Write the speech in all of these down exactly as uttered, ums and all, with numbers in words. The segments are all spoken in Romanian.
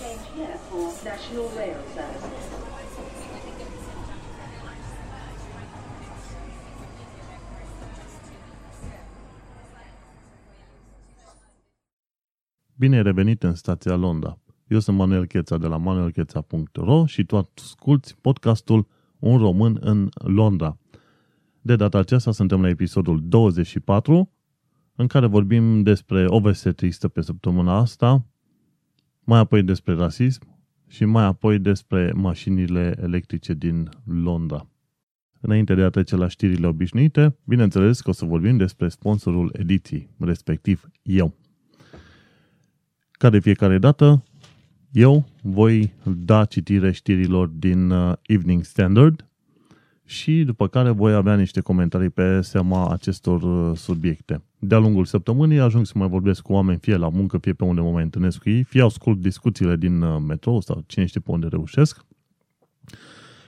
change here for National Rail Services. Bine ai revenit în stația Londra. Eu sunt Manuel Chețea de la manuel chețea punct ro și tu asculti podcastul Un român în Londra. De data aceasta suntem la episodul douăzeci și patru, în care vorbim despre o veste tristă pe săptămâna asta, mai apoi despre rasism și mai apoi despre mașinile electrice din Londra. Înainte de a trece la știrile obișnuite, bineînțeles că o să vorbim despre sponsorul ediției, respectiv eu. Ca de fiecare dată, eu voi da citire știrilor din Evening Standard și după care voi avea niște comentarii pe seama acestor subiecte. De-a lungul săptămânii ajung să mai vorbesc cu oameni, fie la muncă, fie pe unde mă mai întâlnesc cu ei, fie ascult discuțiile din metrou sau cine știe pe unde reușesc,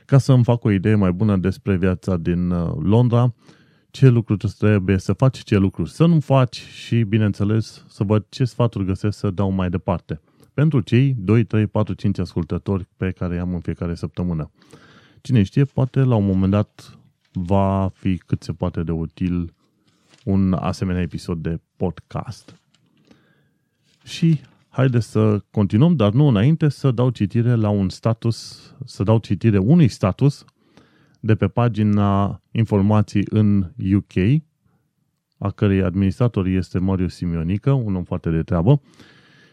ca să îmi fac o idee mai bună despre viața din Londra, ce lucruri trebuie să faci, ce lucruri să nu faci și, bineînțeles, să văd ce sfaturi găsesc să dau mai departe. Pentru cei doi, trei, patru, cinci ascultători pe care i-am în fiecare săptămână. Cine știe, poate la un moment dat va fi cât se poate de util un asemenea episod de podcast. Și haideți să continuăm, dar nu înainte să dau citire la un status, să dau citire unui status de pe pagina Informații în U K, a cărei administrator este Marius Simionică, un om foarte de treabă,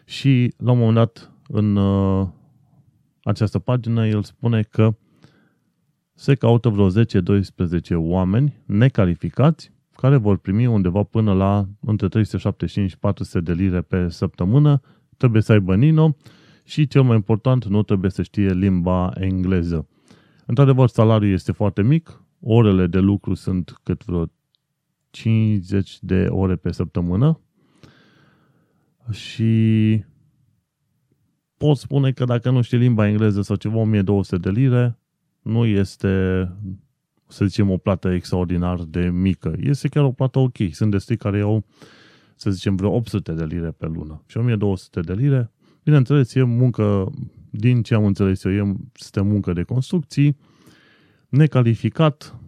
și la un moment dat în uh, această pagină el spune că se caută vreo zece-doisprezece oameni necalificați care vor primi undeva până la între trei sute șaptezeci și cinci - patru sute de lire pe săptămână, trebuie să aibă Nino și cel mai important nu trebuie să știe limba engleză. Într-adevăr, salariul este foarte mic, orele de lucru sunt cât vreo cincizeci de ore pe săptămână și pot spune că dacă nu știi limba engleză sau ceva, o mie două sute de lire nu este, să zicem, o plată extraordinar de mică. Este chiar o plată ok. Sunt destui care au, să zicem, vreo opt sute de lire pe lună. Și o mie două sute de lire, bineînțeles, e muncă, din ce am înțeles eu, e este muncă de construcții, necalificat,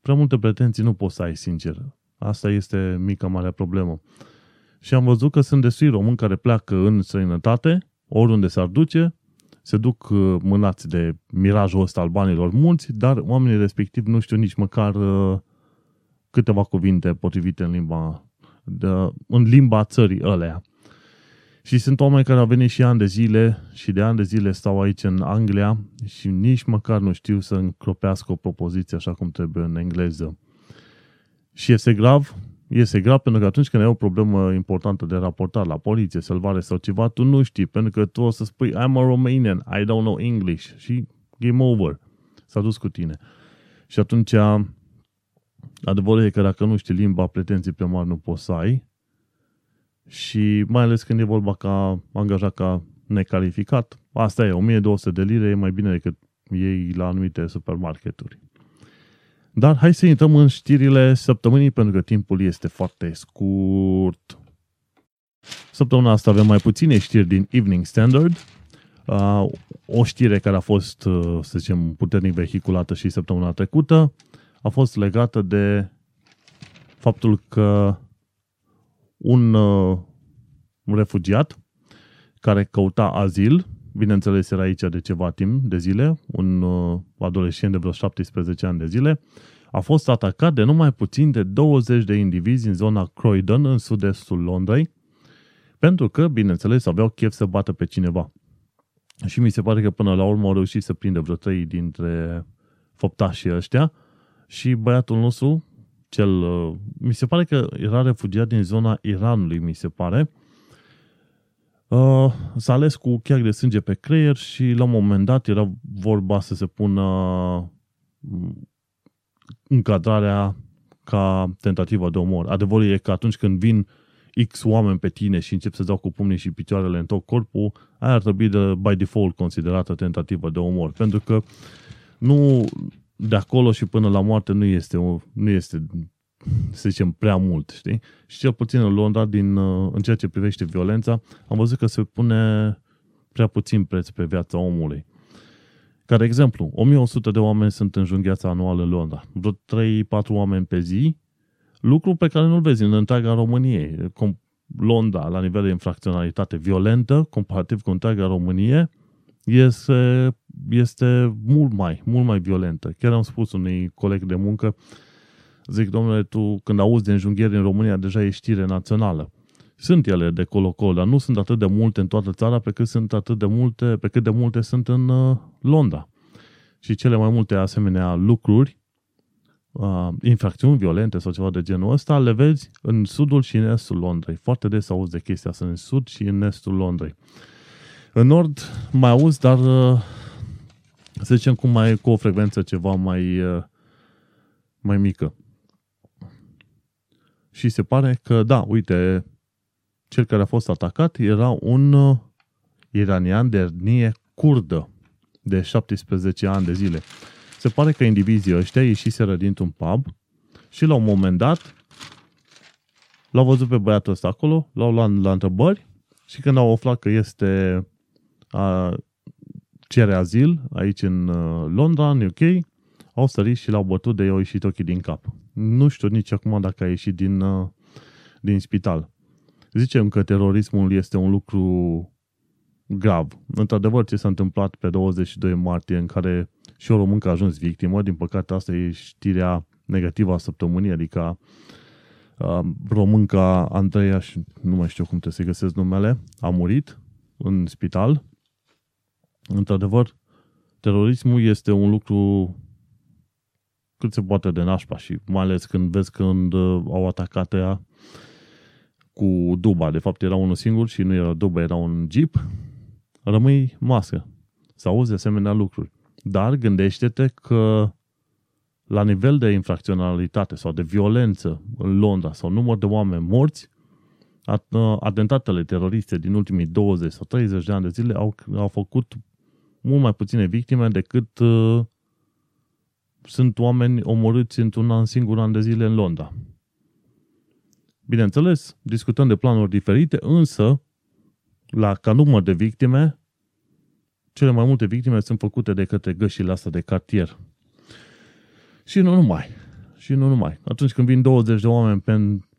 prea multe pretenții nu poți să ai, sincer. Asta este mica, marea problemă. Și am văzut că sunt destui români care pleacă în străinătate, oriunde s-ar duce, se duc mânați de mirajul ăsta al banilor mulți, dar oamenii respectiv nu știu nici măcar câteva cuvinte potrivite în limba, de, în limba țării ălea. Și sunt oameni care au venit și ani de zile și de ani de zile stau aici în Anglia și nici măcar nu știu să încropească o propoziție așa cum trebuie în engleză. Și este grav, este grav pentru că atunci când ai o problemă importantă de raportat la poliție, salvare sau ceva, tu nu știi, pentru că tu o să spui I'm a Romanian, I don't know English și game over, s-a dus cu tine. Și atunci adevărul e că dacă nu știi limba, pretenții pe mari nu poți să ai. Și mai ales când e vorba ca angajat ca necalificat, asta e, o mie două sute de lire e mai bine decât ei la anumite supermarketuri. Dar hai să intrăm în știrile săptămânii, pentru că timpul este foarte scurt. Săptămâna asta avem mai puține știri din Evening Standard. O știre care a fost, să zicem, puternic vehiculată și săptămâna trecută a fost legată de faptul că un uh, refugiat care căuta azil, bineînțeles era aici de ceva timp de zile, un uh, adolescent de vreo șaptesprezece ani de zile, a fost atacat de numai puțin de douăzeci de indivizi în zona Croydon, în sud-estul Londrei, pentru că, bineînțeles, aveau chef să bată pe cineva. Și mi se pare că până la urmă au reușit să prindă vreo trei dintre făptașii ăștia și băiatul nostru, cel, mi se pare că era refugiat din zona Iranului, mi se pare, uh, s-a ales cu cheac de sânge pe creier și la un moment dat era vorba să se pună încadrarea ca tentativă de omor. Adevărul e că atunci când vin X oameni pe tine și încep să-ți dau cu pumnii și picioarele în tot corpul, aia ar trebui de, by default, considerată tentativă de omor, pentru că nu... de acolo și până la moarte nu este, nu este, să zicem, prea mult, știi? Și cel puțin în Londra, din, în ceea ce privește violența, am văzut că se pune prea puțin preț pe viața omului. Ca de exemplu, o mie o sută de oameni sunt înjunghiați anual în Londra. Vreo trei patru oameni pe zi, lucru pe care nu-l vezi în întreaga Românie. Londra, la nivel de infracționalitate violentă, comparativ cu întreaga Românie, este, este mult mai, mult mai violentă. Chiar am spus unui coleg de muncă, zic, domnule, tu când auzi de înjunghieri în România, deja e știre națională. Sunt ele de colo-colo, dar nu sunt atât de multe în toată țara pe cât sunt atât de multe, pe cât de multe sunt în uh, Londra. Și cele mai multe asemenea lucruri, uh, infracțiuni violente sau ceva de genul ăsta, le vezi în sudul și în estul Londrei. Foarte des auzi de chestia asta, în sud și în estul Londrei. În nord mai auzi, dar uh, să zicem cu, mai, cu o frecvență ceva mai, uh, mai mică. Și se pare că, da, uite, cel care a fost atacat era un iranian de etnie curdă de șaptesprezece ani de zile. Se pare că indivizii ăștia ieșiseră dintr-un pub și la un moment dat l-au văzut pe băiatul ăsta acolo, l-au luat la întrebări și când au aflat că este a, cere azil aici în Londra, în U K, au sărit și l-au bătut de ei, au ieșit ochii din cap. Nu știu nici acum dacă a ieșit din, din spital. Zicem că terorismul este un lucru grav. Într-adevăr, ce s-a întâmplat pe douăzeci și doi martie, în care și o româncă a ajuns victimă, din păcate asta e știrea negativă a săptămânii, adică uh, românca Andreea, și nu mai știu cum trebuie să-i găsesc numele, a murit în spital. Într-adevăr, terorismul este un lucru cât se poate de nașpa și mai ales când vezi când au atacat ea cu duba, de fapt era unul singur și nu era duba, era un jeep, rămâi mască. Să auzi de asemenea lucruri. Dar gândește-te că la nivel de infracționalitate sau de violență în Londra sau număr de oameni morți, atentatele teroriste din ultimii douăzeci sau treizeci de ani de zile au, au făcut mult mai puține victime decât uh, sunt oameni omorâți într-un an singur an de zile în Londra. Bineînțeles, discutăm de planuri diferite, însă, la ca număr de victime, cele mai multe victime sunt făcute de către gășile astea de cartier. Și nu numai. Și nu numai. Atunci când vin douăzeci de oameni pe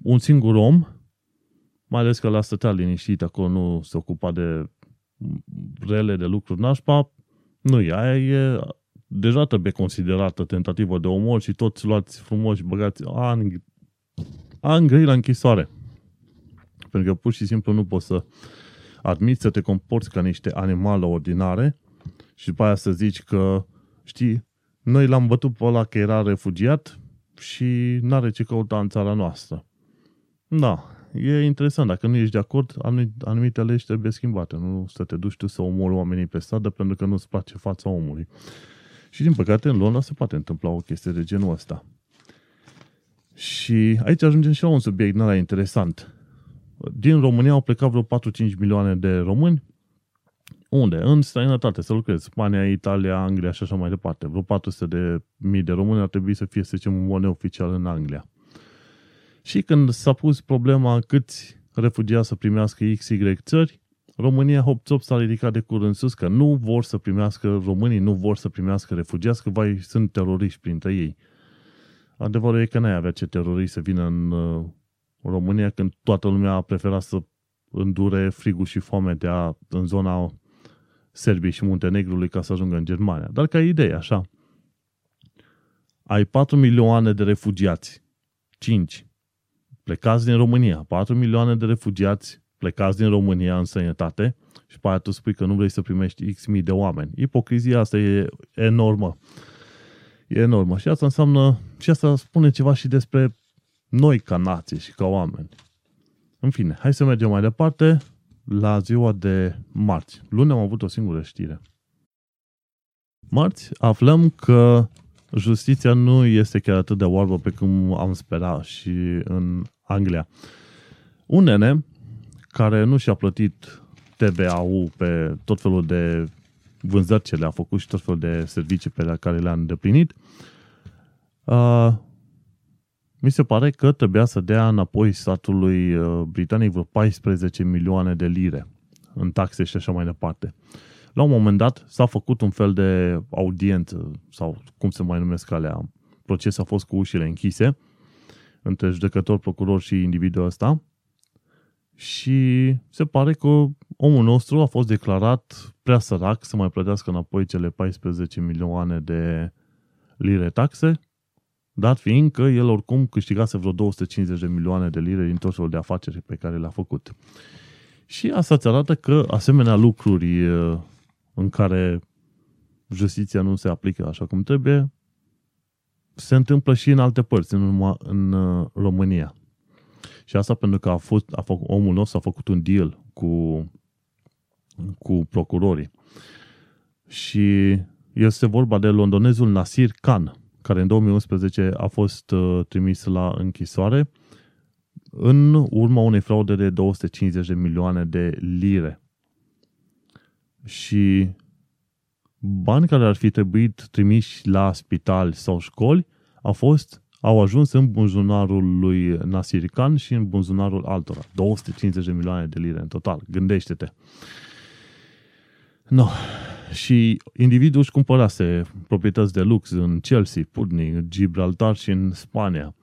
un singur om, mai ales că l-a stătea liniștit, acolo nu se ocupa de rele, de lucruri nașpa, nu e. Aia e deja trebuie considerată tentativă de omor și toți luați frumos și băgați ani ani grei la închisoare. Pentru că pur și simplu nu poți să admiți să te comporți ca niște animale ordinare și după aia să zici că, știi, noi l-am bătut pe ăla că era refugiat și n-are ce căuta în țara noastră. Da, e interesant. Dacă nu ești de acord, anumite legi trebuie schimbate. Nu să te duci tu să omori oamenii pe stradă pentru că nu-ți place fața omului. Și din păcate în Londra se poate întâmpla o chestie de genul ăsta. Și aici ajungem și la un subiect năra interesant. Din România au plecat vreo patru cinci milioane de români. Unde? În străinătate să lucrez. Spania, Italia, Anglia și așa mai departe. Vreo patru sute de mii de români ar trebui să fie, să zicem, un bune oficial în Anglia. Și când s-a pus problema câți refugiați să primească X Y țări, România hop-top s-a ridicat de curând sus că nu vor să primească românii, nu vor să primească refugiați, că vai, sunt teroriști printre ei. Adevărul e că n-ai avea ce teroriști să vină în uh, România când toată lumea a preferat să îndure frigul și foametea în zona Serbiei și Muntenegrului ca să ajungă în Germania. Dar ca idee, așa. Ai patru milioane de refugiați. cinci. Plecați din România. patru milioane de refugiați plecați din România în sănătate și pe aia tu spui că nu vrei să primești X mii de oameni. Ipocrizia asta e enormă. E enormă. Și asta înseamnă, și asta spune ceva și despre noi ca nație și ca oameni. În fine, hai să mergem mai departe la ziua de marți. Luni am avut o singură știre. Marți aflăm că justiția nu este chiar atât de oarbă pe cum am sperat și în Anglia. Un nene care nu și-a plătit T V A-ul pe tot felul de vânzări ce le-a făcut și tot felul de servicii pe care le-a îndeplinit, uh, mi se pare că trebuia să dea înapoi statului Britaniei vreo paisprezece milioane de lire. în taxe și așa mai departe. La un moment dat s-a făcut un fel de audiență, sau cum se mai numesc alea, proces a fost cu ușile închise, între judecător, procuror și individul ăsta, și se pare că omul nostru a fost declarat prea sărac să mai plătească înapoi cele paisprezece milioane de lire taxe, dat fiind că el oricum câștigase vreo două sute cincizeci de milioane de lire din tot felul de afaceri pe care le-a făcut. Și asta îți arată că asemenea lucruri în care justiția nu se aplică așa cum trebuie, se întâmplă și în alte părți, în, în România. Și asta pentru că a fost, a făcut, omul nostru a făcut un deal cu, cu procurorii. Și este vorba de londonezul Nasir Khan, care în două mii unsprezece a fost trimis la închisoare în urma unei fraude de două sute cincizeci de milioane de lire. Și bani care ar fi trebuit trimiși la spital sau școli au fost au ajuns în buzunarul lui Nasir Khan și în buzunarul altora. două sute cincizeci de milioane de lire în total. Gândește-te. No. Și individul își cumpărase proprietăți de lux în Chelsea, Putney, Gibraltar și în Spania.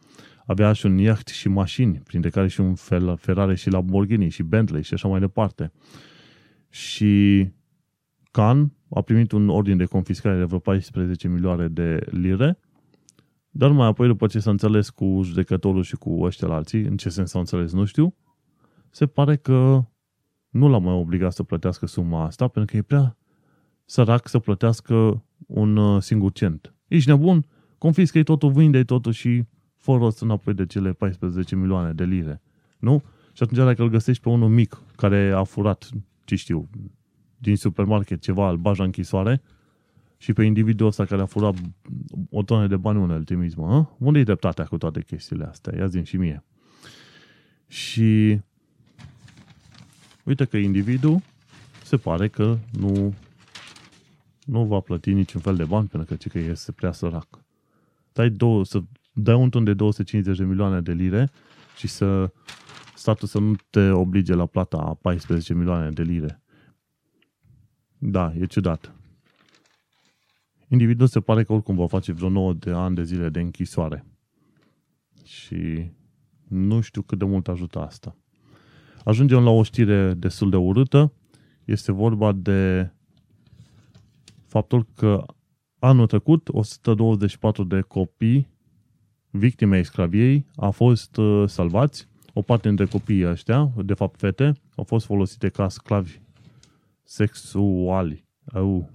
Avea și un iaht și mașini, printre care și un Ferrari și Lamborghini și Bentley și așa mai departe. Și Khan a primit un ordin de confiscare de vreo paisprezece milioane de lire, dar mai apoi, după ce s-a înțeles cu judecătorul și cu ăștia la alții, în ce sens s-a înțeles, nu știu, se pare că nu l-a mai obligat să plătească suma asta, pentru că e prea sărac să plătească un singur cent. Ești nebun? Confiscă-i totul, vinde-i totul și fă rost înapoi de cele paisprezece milioane de lire. Nu? Și atunci dacă îl găsești pe unul mic care a furat, ce știu, din supermarket ceva, îl bagi la închisoare, și pe individul ăsta care a furat o tonă de bani, unul ultimism, hă? Unde e dreptatea cu toate chestiile astea? Ia zi-mi și mie. Și uite că individul se pare că nu, nu va plăti niciun fel de bani, pentru că ce că este prea sărac. Dai, două, să dai un ton de două sute cincizeci de milioane de lire și să statul să nu te oblige la plata a paisprezece milioane de lire. Da, e ciudat. Individul se pare că oricum va face vreo nouă de ani de zile de închisoare. Și nu știu cât de mult ajută asta. Ajungem la o știre destul de urâtă. Este vorba de faptul că anul trecut o sută douăzeci și patru de copii victime sclaviei au fost salvați. O parte dintre copiii ăștia, de fapt fete, au fost folosite ca sclavi sexuali. Au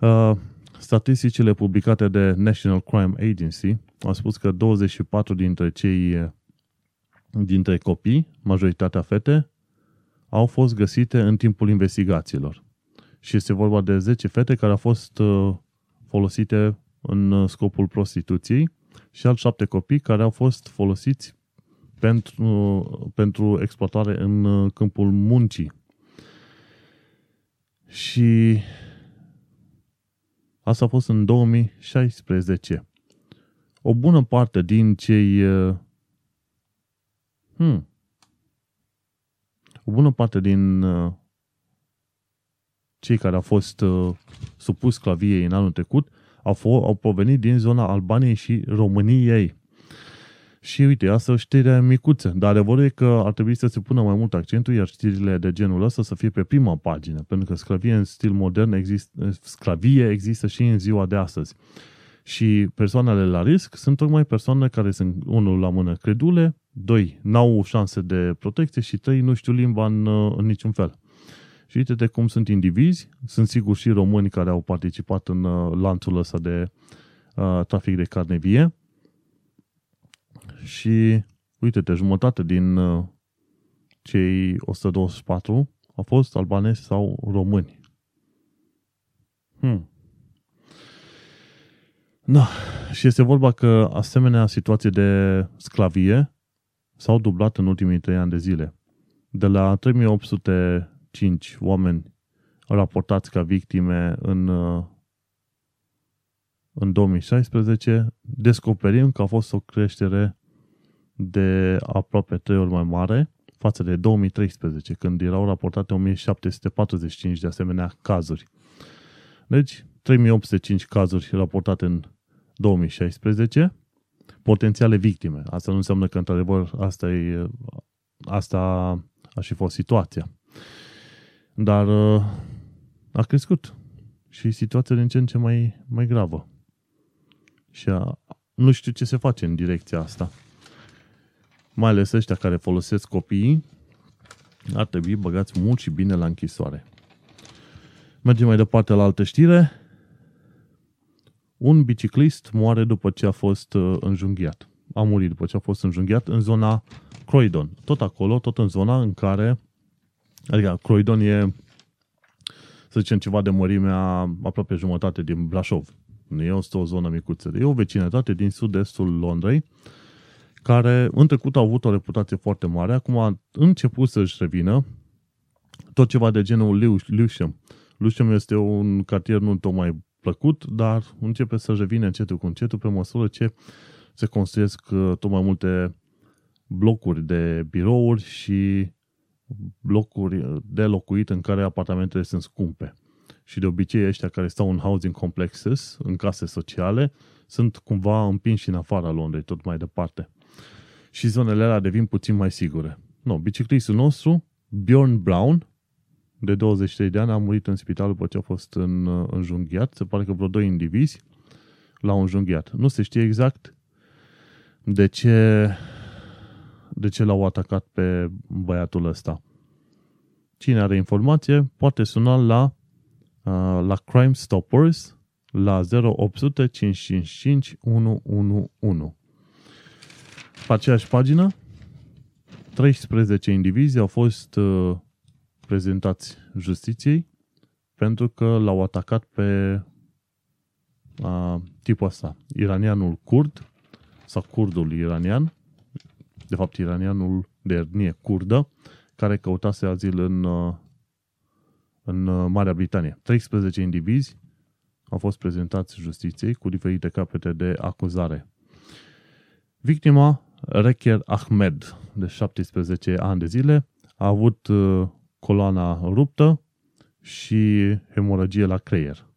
Uh, statisticile publicate de National Crime Agency au spus că douăzeci și patru dintre cei dintre copii, majoritatea fete, au fost găsite în timpul investigațiilor. Și este vorba de zece fete care au fost uh, folosite în scopul prostituției și alți șapte copii care au fost folosiți pentru, uh, pentru exploatare în uh, câmpul muncii. Și asta a fost în două mii șaisprezece. O bună parte din cei... Hmm, o bună parte din cei care au fost supuși sclaviei în anul trecut au, f- au provenit din zona Albaniei și României. Și uite, asta e o știre micuță, dar adevărul e că ar trebui să se pună mai mult accentul, iar știrile de genul ăsta să fie pe prima pagină, pentru că sclavie în stil modern există, sclavie există și în ziua de astăzi. Și persoanele la risc sunt tocmai persoane care sunt, unul, la mână credule, doi, n-au șanse de protecție și trei, nu știu limba în, în niciun fel. Și uite-te cum sunt indivizi, sunt sigur și români care au participat în lanțul ăsta de uh, trafic de carne vie. Și, uite-te, jumătate din uh, cei o sută douăzeci și patru au fost albanezi sau români. Hmm. Da, și este vorba că asemenea situații de sclavie s-au dublat în ultimii trei ani de zile. De la trei mii opt sute cinci oameni raportați ca victime în... Uh, în două mii șaisprezece, descoperim că a fost o creștere de aproape trei ori mai mare față de două mii treisprezece, când erau raportate o mie șapte sute patruzeci și cinci de asemenea cazuri. Deci, trei mii opt sute cinci cazuri raportate în două mii șaisprezece, potențiale victime. Asta nu înseamnă că, într-adevăr, asta, e, asta a și fost situația. Dar a crescut și situația din ce în ce mai, mai gravă. Și a, nu știu ce se face în direcția asta. Mai ales ăștia care folosesc copiii ar trebui băgați mult și bine la închisoare. Mergem mai departe la altă știre. Un biciclist moare după ce a fost înjunghiat. A murit după ce a fost înjunghiat în zona Croydon. Tot acolo, tot în zona în care, adică Croydon e, să zicem, ceva de mărimea aproape jumătate din Brașov. Nu e o zonă micuță. E o vecinătate din sud-estul Londrei, care în trecut au avut o reputație foarte mare. Acum a început să-și revină tot ceva de genul Lewisham. Lewisham este un cartier nu tocmai plăcut, dar începe să revină încetul cu încetul pe măsură ce se construiesc tot mai multe blocuri de birouri și blocuri de locuit în care apartamentele sunt scumpe. Și de obicei ăștia care stau în housing complexes, în case sociale, sunt cumva împinși în afara Londrei, tot mai departe. Și zonele alea devin puțin mai sigure. No, biciclistul nostru, Bjorn Brown, de douăzeci și trei de ani, a murit în spital după ce a fost în, înjunghiat. Se pare că vreo doi indivizi l-au înjunghiat. Nu se știe exact de ce, de ce l-au atacat pe băiatul ăsta. Cine are informație poate suna la la Crime Stoppers la zero opt zero zero cinci cinci cinci unu unu unu. Pe aceeași pagină, treisprezece indivizi au fost uh, prezentați justiției pentru că l-au atacat pe uh, tipul ăsta, iranianul curd sau curdul iranian, de fapt iranianul de etnie curdă, care căutase azil în uh, în Marea Britanie. treisprezece indivizi au fost prezentați justiției cu diferite capete de acuzare. Victima, Recher Ahmed, de șaptesprezece ani de zile, a avut coloana ruptă și hemoragie la creier.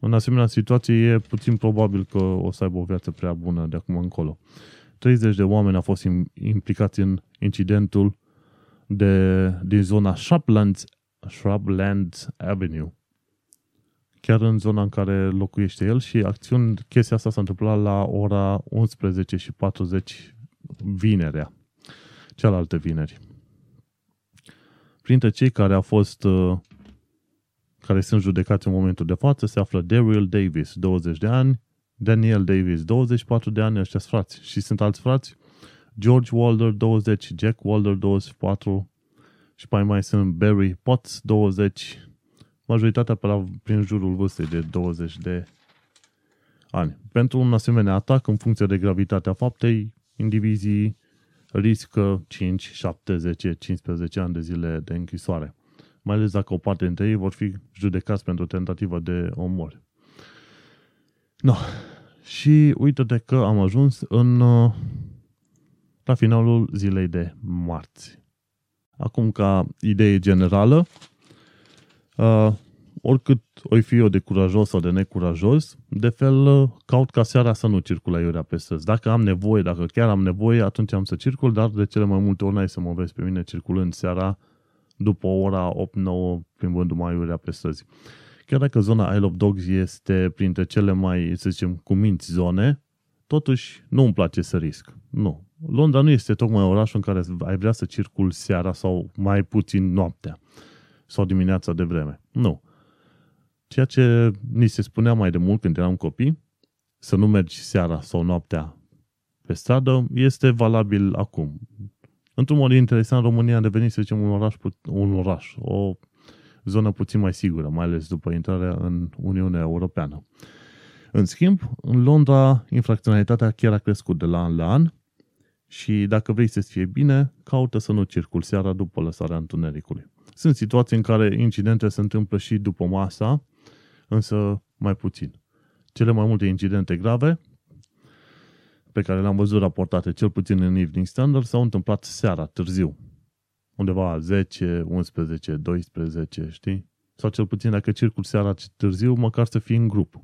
În asemenea situație e puțin probabil că o să aibă o viață prea bună de acum încolo. treizeci de oameni au fost implicați în incidentul de, din zona Shrublands Shrublands Avenue, chiar în zona în care locuiește el, și acțiuni, chestia asta s-a întâmplat la ora unsprezece și patruzeci vinerea, cealaltă vineri. Printre cei care au fost, care sunt judecați în momentul de față, se află Daryl Davis, douăzeci de ani, Daniel Davis, douăzeci și patru de ani, ăștia frați, și sunt alți frați, George Walder, douăzeci, Jack Walder, douăzeci și patru, și mai mai sunt Barry Potts, douăzeci, majoritatea pe la, prin jurul vârstei de douăzeci de ani. Pentru un asemenea atac, în funcție de gravitatea faptei, indivizii riscă cinci, șapte, zece, cincisprezece ani de zile de închisoare. Mai ales dacă o parte dintre ei vor fi judecați pentru tentativă de omor. No. Și uite-te că am ajuns în, la finalul zilei de marți. Acum, ca idee generală, uh, oricât oi fi eu de curajos sau de necurajos, de fel uh, caut ca seara să nu circul aiurea pe străzi. Dacă am nevoie, dacă chiar am nevoie, atunci am să circul, dar de cele mai multe ori n-ai să mă vezi pe mine circulând seara după ora opt nouă plimbându-mă aiurea pe străzi. Chiar dacă zona Isle of Dogs este printre cele mai, să zicem, cuminți zone, totuși nu îmi place să risc. Nu. Londra nu este tocmai orașul în care ai vrea să circul seara sau mai puțin noaptea sau dimineața de vreme. Nu. Ceea ce ni se spunea mai de mult când eram copii, să nu mergi seara sau noaptea pe stradă, este valabil acum. Într-un mod interesant, România a devenit, să zicem, un oraș, un oraș, o zonă puțin mai sigură, mai ales după intrarea în Uniunea Europeană. În schimb, în Londra, infracționalitatea chiar a crescut de la an la an. Și dacă vrei să-ți fie bine, caută să nu circul seara după lăsarea întunericului. Sunt situații în care incidente se întâmplă și după masa, însă mai puțin. Cele mai multe incidente grave pe care le-am văzut raportate cel puțin în Evening Standard s-au întâmplat seara, târziu. Undeva zece, unsprezece, doisprezece, știi? Sau cel puțin dacă circul seara târziu, măcar să fii în grup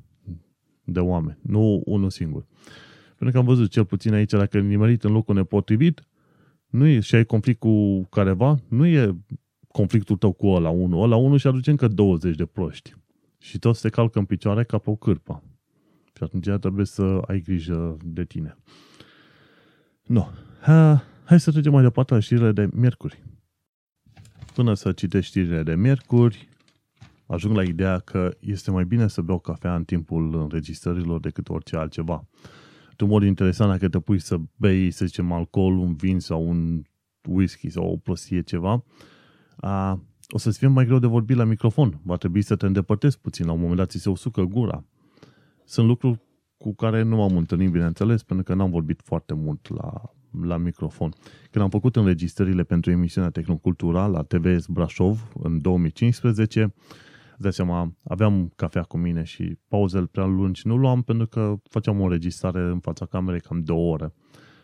de oameni, nu unul singur. Pentru că am văzut cel puțin aici, dacă e nimerit în locul nepotrivit, nu e, și ai conflict cu careva, nu e conflictul tău cu ăla unul. Ăla unul și aduce încă douăzeci de proști. Și toți se calcă în picioare ca pe o cârpă. Și atunci trebuie să ai grijă de tine. No. Ha, hai să trecem mai departe la știrile de miercuri. Până să citești știrile de miercuri, ajung la ideea că este mai bine să beau cafea în timpul înregistrărilor decât orice altceva. În mod interesant, dacă te pui să bei, să zicem, alcool, un vin sau un whisky sau o prostie, ceva, a, o să-ți fie mai greu de vorbit la microfon. Va trebui să te îndepărtezi puțin. La un moment dat ți se usucă gura. Sunt lucruri cu care nu m-am întâlnit, bineînțeles, pentru că n-am vorbit foarte mult la, la microfon. Când am făcut înregistrările pentru emisiunea Tehnocultura la T V S Brașov în două mii cincisprezece, de seama, aveam cafea cu mine și pauzele prea lungi nu luam pentru că făceam o înregistrare în fața camerei cam două ore,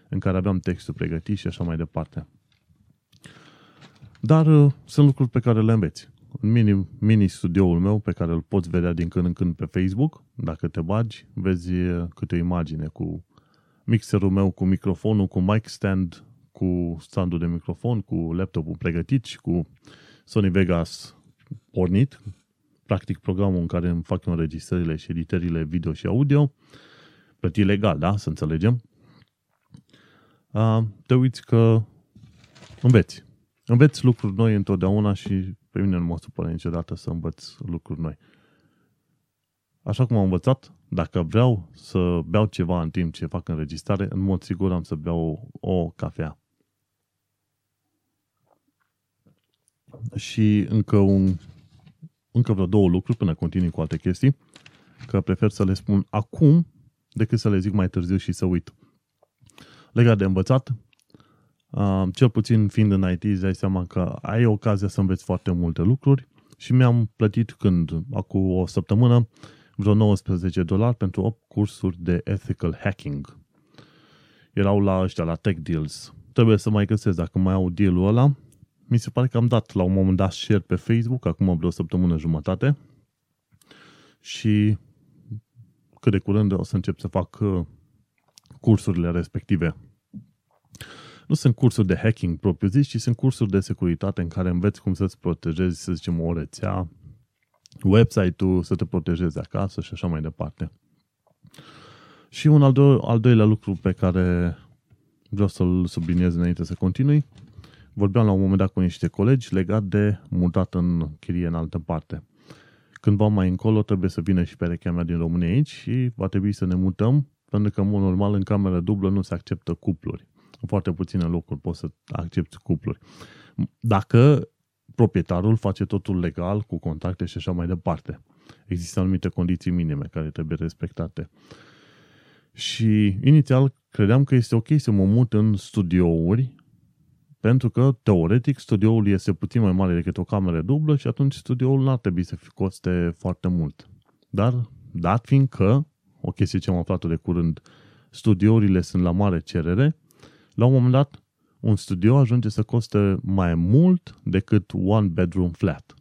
în care aveam textul pregătit și așa mai departe. Dar uh, sunt lucruri pe care le înveți. În mini, mini-studioul meu, pe care îl poți vedea din când în când pe Facebook, dacă te bagi, vezi câte o imagine cu mixerul meu, cu microfonul, cu mic stand, cu standul de microfon, cu laptopul pregătit și cu Sony Vegas pornit, practic programul în care îmi fac înregistrările și editările video și audio, plătit legal, da? Să înțelegem. Te uiți că înveți. Înveți lucruri noi întotdeauna și pe mine nu mă supără niciodată să învăț lucruri noi. Așa cum am învățat, dacă vreau să beau ceva în timp ce fac înregistrare, în mod sigur am să beau o, o cafea. Și încă un Încă vreo două lucruri până continui cu alte chestii, că prefer să le spun acum decât să le zic mai târziu și să uit. Legat de învățat, cel puțin fiind în I T, îți dai seama că ai ocazia să înveți foarte multe lucruri și mi-am plătit când, acum o săptămână, vreo nouăsprezece dolari pentru opt cursuri de ethical hacking. Erau la ăștia, la tech deals. Trebuie să mai găsesc dacă mai au deal-ul ăla. Mi se pare că am dat la un moment dat share pe Facebook, acum vreo săptămână jumătate, și cât de curând o să încep să fac cursurile respective. Nu sunt cursuri de hacking propriu-zis, ci sunt cursuri de securitate în care înveți cum să-ți protejezi, să zicem, o rețea, website-ul, să te protejezi de acasă și așa mai departe. Și un al, do- al doilea lucru pe care vreau să-l subliniez înainte să continui, vorbeam la un moment dat cu niște colegi legat de mutat în chirie în altă parte. Cândva mai încolo trebuie să vină și perechea mea din România aici și va trebui să ne mutăm, pentru că, în mod normal, în cameră dublă nu se acceptă cupluri. În foarte puține locuri poți să accepti cupluri. Dacă proprietarul face totul legal, cu contacte și așa mai departe. Există anumite condiții minime care trebuie respectate. Și inițial credeam că este ok să mă mut în studiouri, pentru că, teoretic, studioul este puțin mai mare decât o cameră dublă și atunci studioul n-ar trebui să coste foarte mult. Dar, dat fiind că, o chestie ce am aflat de curând, studiourile sunt la mare cerere, la un moment dat, un studio ajunge să coste mai mult decât one bedroom flat.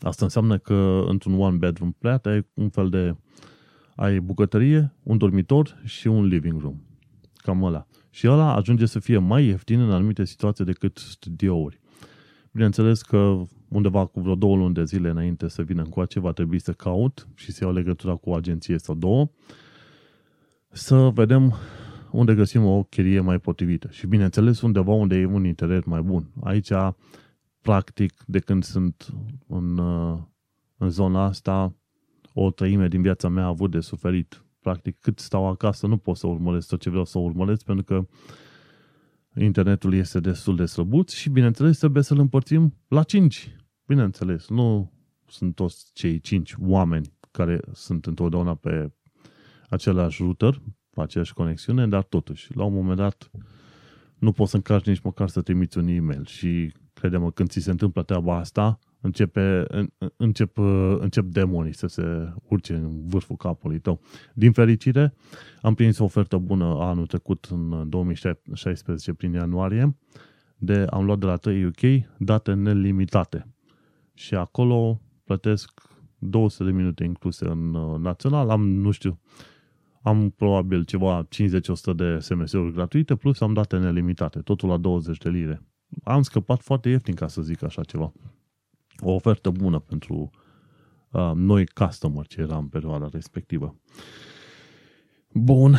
Asta înseamnă că într-un one bedroom flat ai un fel de ai bucătărie, un dormitor și un living room. Cam ăla. Și ăla ajunge să fie mai ieftin în anumite situații decât studiouri. Bineînțeles că undeva cu vreo două luni de zile înainte să vină încoace, va trebui să caut și să iau legătura cu o agenție sau două, să vedem unde găsim o chirie mai potrivită. Și bineînțeles undeva unde e un interes mai bun. Aici, practic, de când sunt în, în zona asta, o treime din viața mea a avut de suferit. Practic, cât stau acasă, nu pot să urmăresc tot ce vreau să urmăresc, pentru că internetul este destul de slăbuț și, bineînțeles, trebuie să-l împărțim la cinci. Bineînțeles, nu sunt toți cei cinci oameni care sunt întotdeauna pe același router, pe aceeași conexiune, dar totuși, la un moment dat, nu poți să încarci nici măcar să trimiți un e-mail și, crede-mă, când ți se întâmplă treaba asta, începe, încep, încep demonii să se urce în vârful capului tău. Din fericire, am prins o ofertă bună anul trecut, în două mii șaisprezece, prin ianuarie, de am luat de la trei U K date nelimitate. Și acolo plătesc două sute de minute incluse în național, am, nu știu, am probabil ceva cincizeci la o sută de S M S-uri gratuite, plus am date nelimitate, totul la douăzeci de lire. Am scăpat foarte ieftin, ca să zic așa ceva. O ofertă bună pentru uh, noi customer ce era în perioada respectivă. Bun,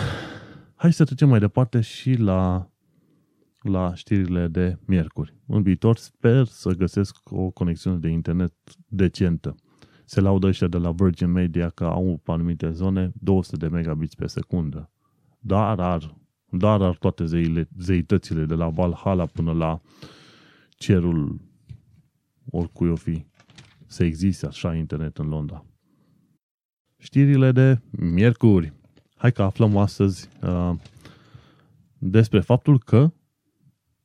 hai să trecem mai departe și la, la știrile de miercuri. În viitor sper să găsesc o conexiune de internet decentă. Se laudă ăștia de la Virgin Media că au pe anumite zone două sute de megabits pe secundă. Dar ar, dar ar toate zeile, zeitățile de la Valhalla până la cerul oricui o fi, să existe așa internet în Londra. Știrile de miercuri. Hai că aflăm astăzi uh, despre faptul că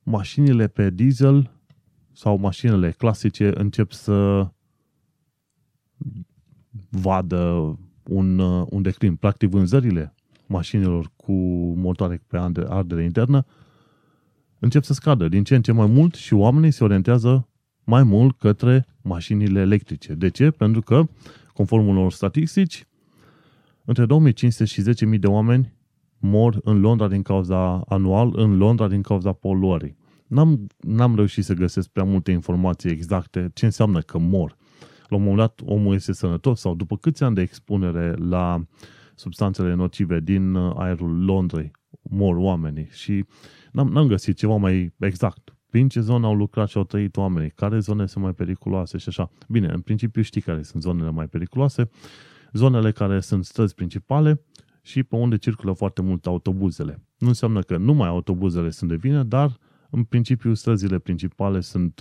mașinile pe diesel sau mașinile clasice încep să vadă un, un declin. Practic, vânzările mașinilor cu motoare pe ardere internă încep să scadă din ce în ce mai mult și oamenii se orientează mai mult către mașinile electrice. De ce? Pentru că, conform unor statistici, între două mii cinci sute și zece mii de oameni mor în Londra din cauza anual, în Londra din cauza poluării. N-am, n-am reușit să găsesc prea multe informații exacte ce înseamnă că mor. La un moment dat, omul este sănătos sau după câți ani de expunere la substanțele nocive din aerul Londrei mor oamenii. Și n-am, n-am găsit ceva mai exact. Prin ce zone au lucrat și au trăit oamenii, care zone sunt mai periculoase și așa. Bine, în principiu știi care sunt zonele mai periculoase, zonele care sunt străzi principale și pe unde circulă foarte mult autobuzele. Nu înseamnă că numai autobuzele sunt de vină, dar în principiu străzile principale sunt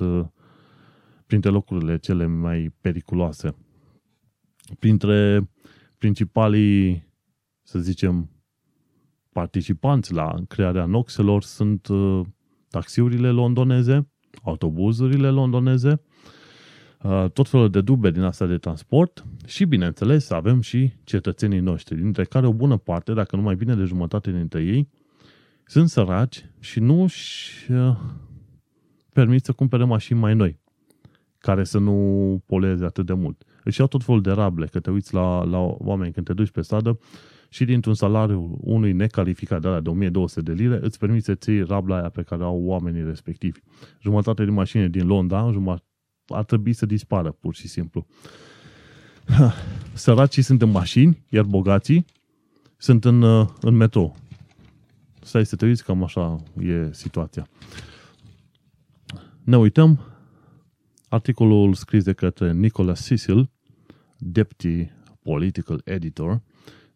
printre locurile cele mai periculoase. Printre principalii, să zicem, participanți la crearea noxelor sunt taxiurile londoneze, autobuzurile londoneze, tot felul de dube din asta de transport și, bineînțeles, avem și cetățenii noștri, dintre care o bună parte, dacă nu mai bine de jumătate dintre ei, sunt săraci și nu își permit să cumpere mașini mai noi, care să nu poleze atât de mult. Își iau tot felul de rable, că te uiți la, la oameni când te duci pe stradă și dintr-un salariu unui necalificat de alea de o mie două sute de lire, îți permite să ții rabla aia pe care au oamenii respectivi. Jumătate din mașini din Londra jumătate, ar trebui să dispară, pur și simplu. Săracii sunt în mașini, iar bogații sunt în, în metrou. Stai să te uiți, cam așa e situația. Ne uităm. Articolul scris de către Nicholas Cecil, Deputy Political Editor,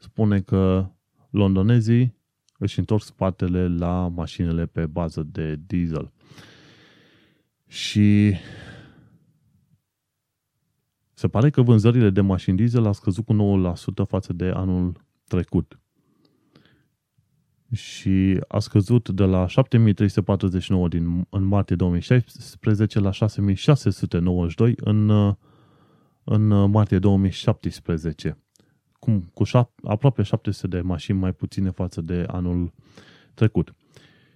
spune că londonezii își întorc spatele la mașinile pe bază de diesel. Și se pare că vânzările de mașini diesel au scăzut cu nouă la sută față de anul trecut. Și a scăzut de la șapte mii trei sute patruzeci și nouă din, în martie două mii șaisprezece la șase mii șase sute nouăzeci și doi în, în martie două mii șaptesprezece. Cum, cu șap, aproape șapte sute de mașini mai puține față de anul trecut.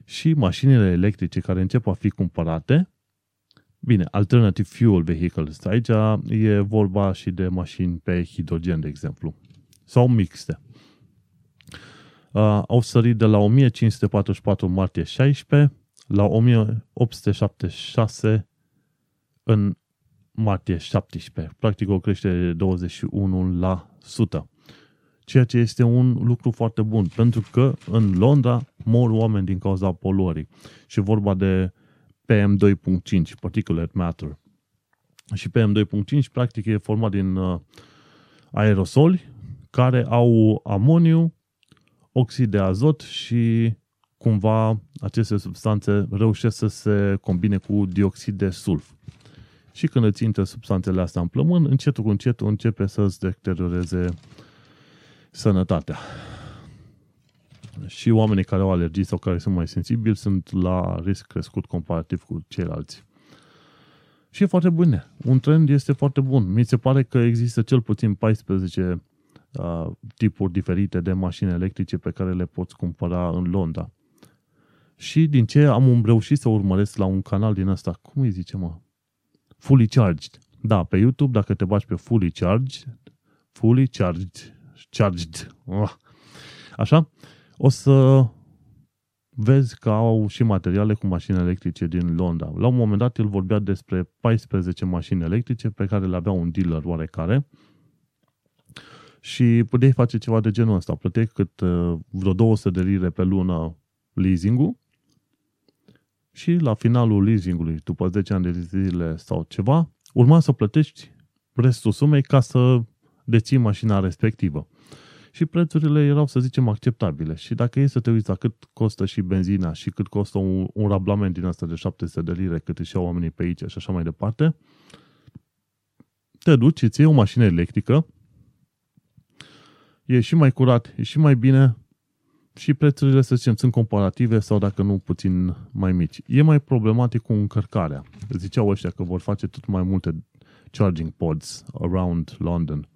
Și mașinile electrice care încep a fi cumpărate, bine, alternative fuel vehicles, aici e vorba și de mașini pe hidrogen, de exemplu, sau mixte. Uh, au sărit de la o mie cinci sute patruzeci și patru în martie șaisprezece la o mie opt sute șaptezeci și șase în martie șaptesprezece. Practic o creștere de douăzeci și unu la sută. Ceea ce este un lucru foarte bun, pentru că în Londra mor oameni din cauza poluării. Și vorba de P M doi virgulă cinci, particulate matter. Și P M doi virgulă cinci practic e format din uh, aerosoli care au amoniu, oxid de azot și cumva aceste substanțe reușesc să se combine cu dioxid de sulf. Și când îți intră substanțele astea în plămân, încetul cu încetul începe să-ți deterioreze sănătatea. Și oamenii care au alergii sau care sunt mai sensibili sunt la risc crescut comparativ cu ceilalți. Și e foarte bine. Un trend este foarte bun. Mi se pare că există cel puțin paisprezece uh, tipuri diferite de mașini electrice pe care le poți cumpăra în Londra. Și din ce am reușit să urmăresc la un canal din ăsta, cum îi zice, mă? Fully Charged. Da, pe YouTube, dacă te bagi pe Fully Charged, Fully Charged, Charged, uh, așa, o să vezi că au și materiale cu mașini electrice din Londra. La un moment dat el vorbea despre paisprezece mașini electrice pe care le avea un dealer oarecare și puteai face ceva de genul ăsta. Plăteai cât vreo două sute de lire pe lună leasing-ul și la finalul leasing-ului, după zece ani de zile sau ceva, urma să plătești restul sumei ca să deții mașina respectivă. Și prețurile erau, să zicem, acceptabile. Și dacă e să te uiți la cât costă și benzina și cât costă un, un rablament din asta de șapte sute de lire, cât își iau oamenii pe aici și așa mai departe, te duci, îți iei o mașină electrică, e și mai curat, e și mai bine și prețurile, să zicem, sunt comparative sau, dacă nu, puțin mai mici. E mai problematic cu încărcarea. Ziceau ăștia că vor face tot mai multe charging pods around London.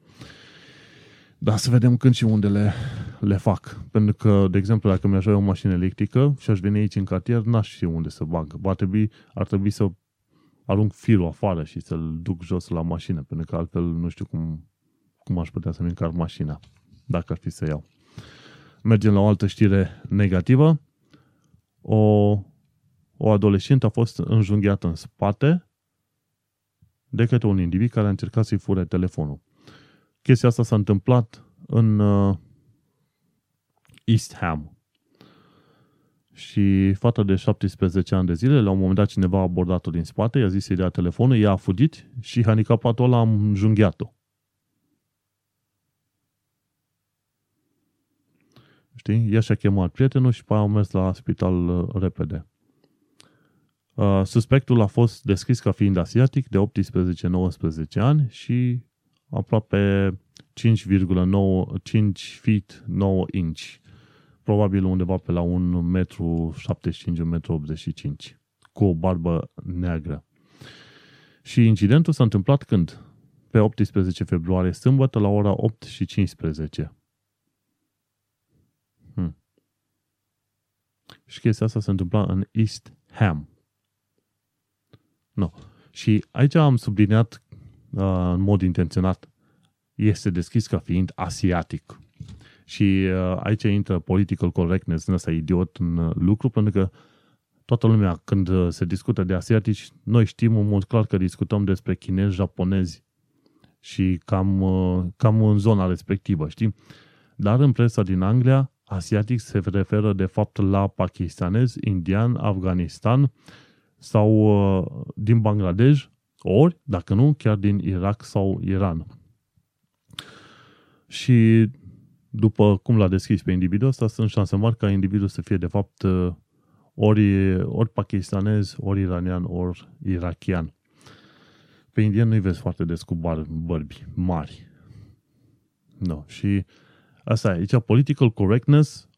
Dar să vedem când și unde le, le fac. Pentru că, de exemplu, dacă mi-aș avea o mașină electrică și aș veni aici în cartier, n-aș ști unde să bag. Ar trebui, ar trebui să arunc firul afară și să-l duc jos la mașină, pentru că altfel nu știu cum, cum aș putea să-mi încarc mașina, dacă ar fi să iau. Mergem la o altă știre negativă. O, o adolescentă a fost înjunghiată în spate de către un individ care a încercat să-i fure telefonul. Chestia asta s-a întâmplat în uh, East Ham. Și fata de șaptesprezece ani de zile, la un moment dat cineva a abordat-o din spate, i-a zis să-i dea telefonul, ea a fugit și handicapatul ăla a înjunghiat-o. Știi? Ea și-a chemat prietenul și pe aia au mers la spital repede. Uh, suspectul a fost descris ca fiind asiatic, de optsprezece-nouăsprezece ani și aproape cinci virgulă nouă inch, probabil undeva pe la un metru șaptezeci și cinci, un metru optzeci și cinci, cu o barbă neagră. Și incidentul s-a întâmplat când? Pe optsprezece februarie, sâmbătă, la ora opt și cincisprezece. Hmm. Și chestia asta s-a întâmplat în East Ham. No. Și aici am subliniat în mod intenționat, este deschis ca fiind asiatic. Și aici intră political correctness din ăsta idiot în lucru, pentru că toată lumea, când se discută de asiatici, noi știm în mod clar că discutăm despre chinezi, japonezi și cam, cam în zona respectivă, știi? Dar în presa din Anglia, asiatic se referă de fapt la pakistanezi, indian, Afganistan sau din Bangladesh, ori, dacă nu, chiar din Irak sau Iran. Și după cum l-a descris pe individul ăsta, sunt șanse mari ca individul să fie de fapt ori, ori pakistanez, ori iranian, ori irakian. Pe indian nu-i vezi foarte des cu bărbi mari. No. Și asta e, aici political correctness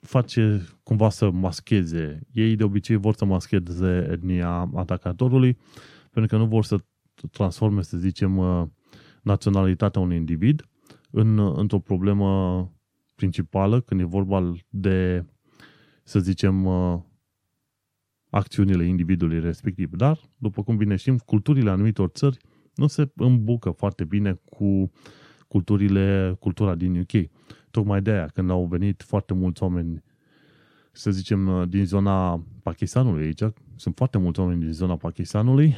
face cumva să mascheze. Ei de obicei vor să mascheze etnia atacatorului, pentru că nu vor să transforme, să zicem, naționalitatea unui individ în, într-o problemă principală când e vorba de, să zicem, acțiunile individului respectiv. Dar, după cum bine știm, culturile anumitor țări nu se îmbucă foarte bine cu culturile, cultura din U K. Tocmai de aia, când au venit foarte mulți oameni, să zicem, din zona Pakistanului aici, sunt foarte mulți oameni din zona Pakistanului,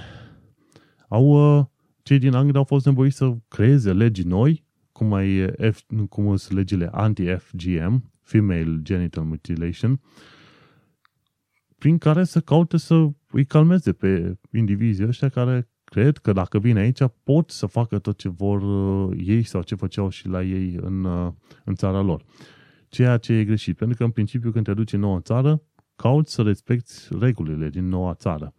au, cei din Anglia au fost nevoiți să creeze legi noi, cum, ai F, cum sunt legile anti-F G M, Female Genital Mutilation, prin care să caute să îi calmeze pe indivizii ăștia care cred că dacă vin aici pot să facă tot ce vor ei sau ce făceau și la ei în, în țara lor. Ceea ce e greșit, pentru că în principiu când te duci în nouă țară, cauți să respecti regulile din noua țară.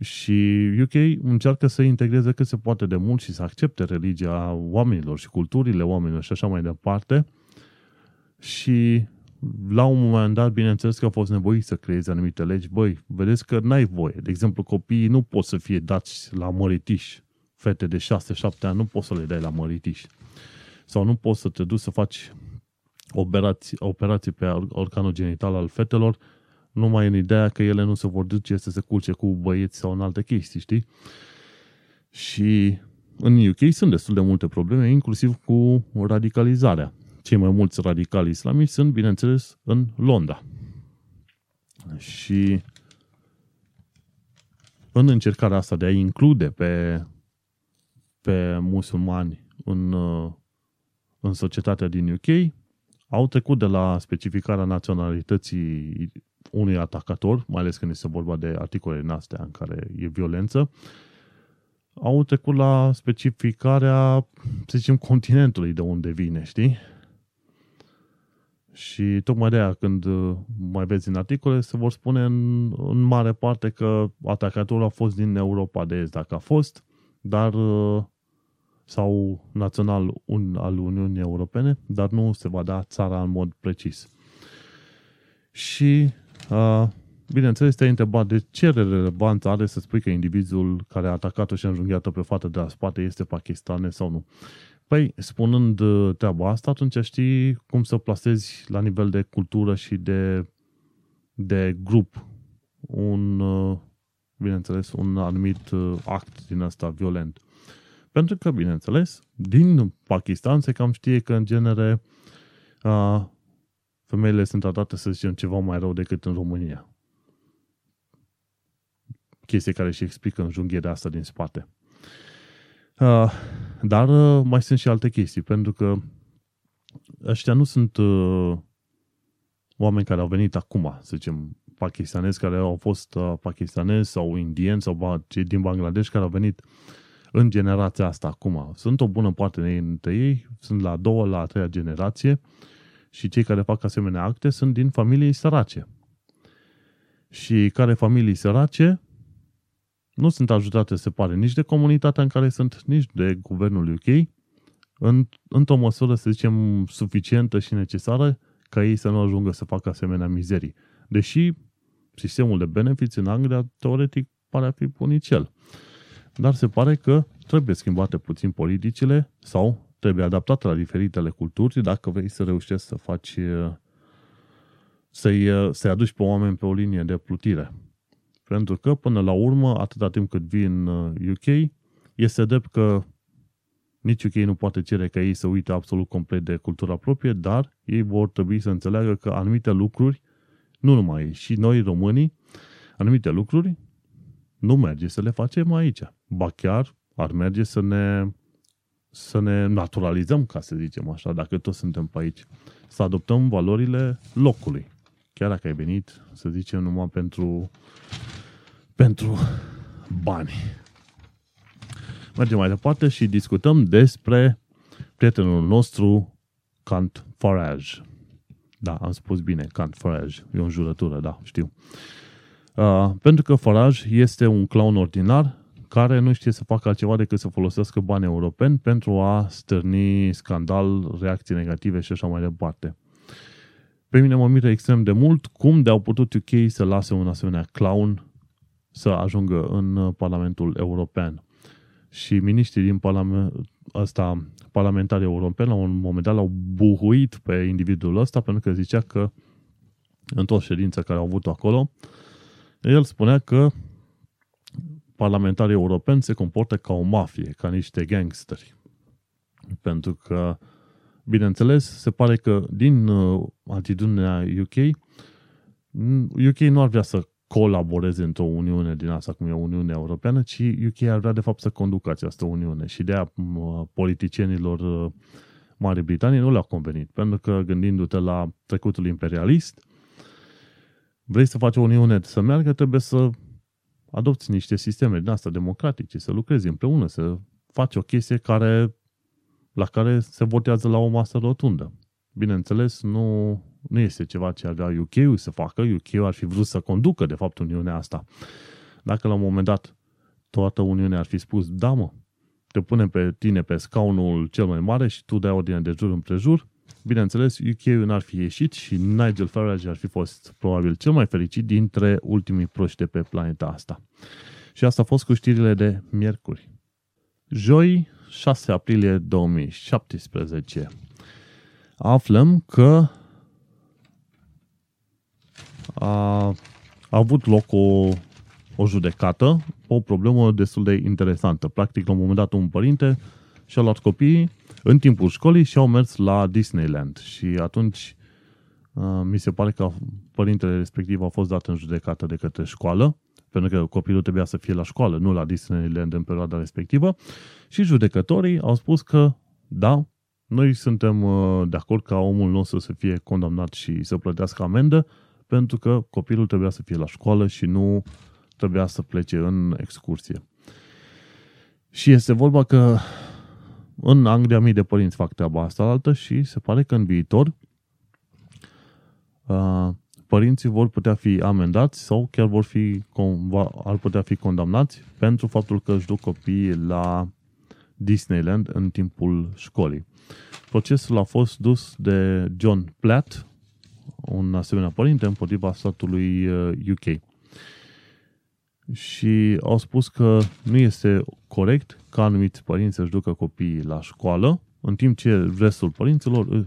Și U K încearcă să integreze cât se poate de mult și să accepte religia oamenilor și culturile oamenilor și așa mai departe. Și la un moment dat, bineînțeles că a fost nevoit să creezi anumite legi. Băi, vedeți că n-ai voie. De exemplu, copiii nu pot să fie dați la măritiși. Fete de șase șapte ani nu poți să le dai la măritiși. Sau nu poți să te duci să faci operații, operații pe organul genital al fetelor, numai în ideea că ele nu se vor duce să se culce cu băieți sau în alte chestii, știi? Și în U K sunt destul de multe probleme, inclusiv cu radicalizarea. Cei mai mulți radicali islamiști sunt, bineînțeles, în Londra. Și în încercarea asta de a include pe, pe musulmani în, în societatea din U K, au trecut de la specificarea naționalității unui atacator, mai ales când este vorba de articole din astea în care e violență, au trecut la specificarea, să zicem, continentului de unde vine, știi? Și tocmai de aia, când mai vezi în articole, se vor spune în, în mare parte că atacatorul a fost din Europa de Est, dacă a fost, dar sau național un, al Uniunii Europene, dar nu se va da țara în mod precis. Și uh, bineînțeles, te-ai întrebat de ce relevanță are să spui că indivizul care a atacat-o și a înjunghiat-o pe fată de la spate este pakistanez sau nu. Păi, spunând treaba asta, atunci știi cum să plasezi la nivel de cultură și de, de grup un, bineînțeles, un anumit act din asta violent. Pentru că, bineînțeles, din Pakistan se cam știe că, în genere, a, femeile sunt tratate, să zicem, ceva mai rău decât în România. Chestie care își explică înjunghierea asta din spate. Uh, dar uh, mai sunt și alte chestii, pentru că ăștia nu sunt uh, oameni care au venit acum, să zicem, pakistanezi care au fost uh, pakistanezi sau indieni sau cei din Bangladesh care au venit în generația asta acum. Sunt o bună parte dintre ei, sunt la a doua, la a treia generație și cei care fac asemenea acte sunt din familii sărace. Și care familii sărace nu sunt ajutate, se pare, nici de comunitatea în care sunt, nici de guvernul U K, în, într-o măsură, să zicem, suficientă și necesară ca ei să nu ajungă să facă asemenea mizerii. Deși sistemul de beneficii în Anglia, teoretic, pare a fi bunicel. Dar se pare că trebuie schimbate puțin politicile sau trebuie adaptate la diferitele culturi dacă vrei să reușești să faci, să-i, să-i aduci pe oameni pe o linie de plutire. Pentru că, până la urmă, atâta timp cât vii în U K, este drept că nici U K nu poate cere ca ei să uite absolut complet de cultura proprie, dar ei vor trebui să înțeleagă că anumite lucruri, nu numai ei, și noi românii, anumite lucruri nu merge să le facem aici. Ba chiar ar merge să ne, să ne naturalizăm, ca să zicem așa, dacă toți suntem pe aici. Să adoptăm valorile locului. Chiar dacă ai venit, să zicem, numai pentru... pentru bani. Mergem mai departe și discutăm despre prietenul nostru Nigel Farage. Da, am spus bine, Nigel Farage. E o înjurătură, da, știu. Uh, pentru că Farage este un clown ordinar care nu știe să facă altceva decât să folosească bani europeni pentru a stârni scandal, reacții negative și așa mai departe. Pe mine mă miră extrem de mult cum de-au putut U K să lase un asemenea clown să ajungă în Parlamentul European. Și miniștrii din parlament, asta, parlamentarii europeni, la un moment dat l-au buhuit pe individul ăsta pentru că zicea că în toată ședința care au avut acolo, el spunea că parlamentarii europeni se comportă ca o mafie, ca niște gangsteri. Pentru că, bineînțeles, se pare că din atitudinea U K, U K nu ar vrea să colaboreze într-o uniune din asta cum e Uniunea Europeană, ci U K ar vrea de fapt să conducă această uniune și de-aia politicienilor Marii Britanii nu le-au convenit, pentru că gândindu-te la trecutul imperialist, vrei să faci o uniune să meargă, trebuie să adopți niște sisteme din asta democratice, să lucrezi împreună, să faci o chestie care, la care se votează la o masă rotundă. Bineînțeles, nu, nu este ceva ce avea U K-ul să facă. U K-ul ar fi vrut să conducă, de fapt, uniunea asta. Dacă la un moment dat toată uniunea ar fi spus, da mă, te punem pe tine pe scaunul cel mai mare și tu dai ordine de jur împrejur, Bineînțeles, U K-ul n-ar fi ieșit și Nigel Farage ar fi fost probabil cel mai fericit dintre ultimii proști de pe planeta asta. Și asta a fost cu știrile de miercuri. Joi, șase aprilie două mii șaptesprezece, aflăm că a, a avut loc o, o judecată, o problemă destul de interesantă. Practic, la un moment dat, un părinte și-a luat copiii în timpul școlii și au mers la Disneyland. Și atunci a, mi se pare că părintele respectiv a fost dat în judecată de către școală, pentru că copilul trebuia să fie la școală, nu la Disneyland în perioada respectivă, și judecătorii au spus că, da, noi suntem de acord ca omul nostru să fie condamnat și să plătească amendă, pentru că copilul trebuia să fie la școală și nu trebuia să plece în excursie. Și este vorba că în Anglia mii de părinți fac treaba asta altă și se pare că în viitor uh, părinții vor putea fi amendați sau chiar vor fi, ar putea fi condamnați pentru faptul că își duc copiii la Disneyland în timpul școlii. Procesul a fost dus de John Platt, un asemenea părinte, împotriva statului U K. Și au spus că nu este corect ca anumiți părinți să-și ducă copiii la școală, în timp ce restul părinților...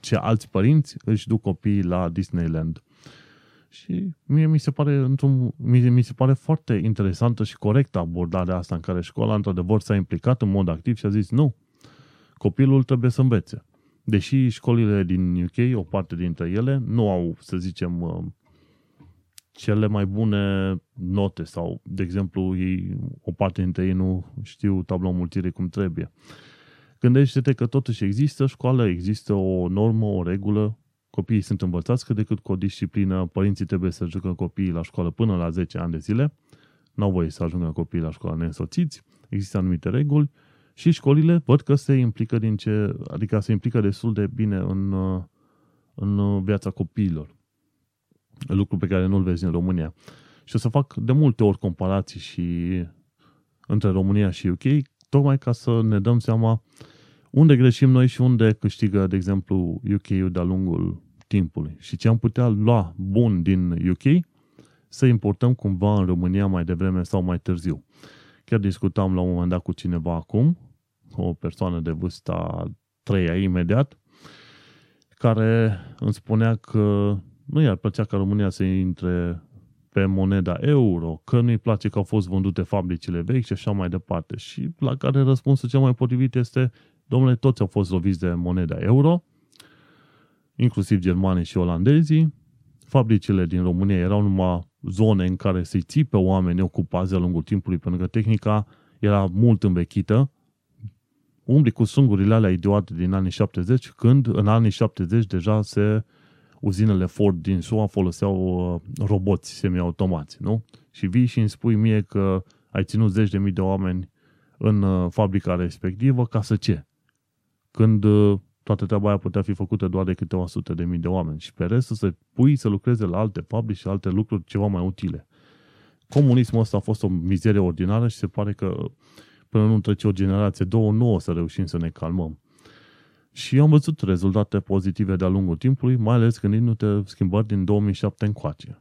ce alți părinți își duc copiii la Disneyland. Și mie mi se pare, într-un, mie, mi se pare foarte interesantă și corectă abordarea asta în care școala, într-adevăr, s-a implicat în mod activ și a zis nu, copilul trebuie să învețe. Deși școlile din U K, o parte dintre ele, nu au, să zicem, cele mai bune note sau, de exemplu, ei, o parte dintre ei nu știu tabla mulțirii cum trebuie. Gândește-te că totuși există școală, există o normă, o regulă, copiii sunt învățați cât de cât cu o disciplină, părinții trebuie să ducă copiii la școală până la zece ani de zile, n-au voie să ajungă copiii la școală neînsoțiți, există anumite reguli și școlile văd că se implică din ce, adică se implică destul de bine în, în viața copiilor. Lucru pe care nu-l vezi în România. Și o să fac de multe ori comparații și între România și U K, tocmai ca să ne dăm seama unde greșim noi și unde câștigă, de exemplu, U K-ul de-a lungul timpului. Și ce am putea lua bun din U K, să importăm cumva în România mai devreme sau mai târziu. Chiar discutam la un moment dat cu cineva acum, o persoană de vârsta treia imediat, care îmi spunea că nu i-ar plăcea ca România să intre pe moneda euro, că nu-i place că au fost vândute fabricile vechi și așa mai departe. Și la care răspunsul cel mai potrivit este: domnule, toți au fost loviți de moneda euro, inclusiv germanii și olandezii. Fabricile din România erau numai zone în care se ții pe oameni ocupați de-a lungul timpului, pentru că tehnica era mult învechită. Umbli cu sungurile alea idiote din anii șaptezeci, când în anii șaptezeci deja se... uzinele Ford din S U A foloseau roboți semiautomați, nu? Și vii și îmi spui mie că ai ținut zeci de mii de oameni în fabrica respectivă, ca să ce? Când toată treaba aia putea fi făcută doar de câteva sute de mii de oameni și pe restul să pui să lucreze la alte fabrici și alte lucruri ceva mai utile. Comunismul ăsta a fost o mizerie ordinară și se pare că până nu trece o generație, două, nu o să reușim să ne calmăm. Și am văzut rezultate pozitive de-a lungul timpului, mai ales când nu te schimbări din două mii șapte încoace.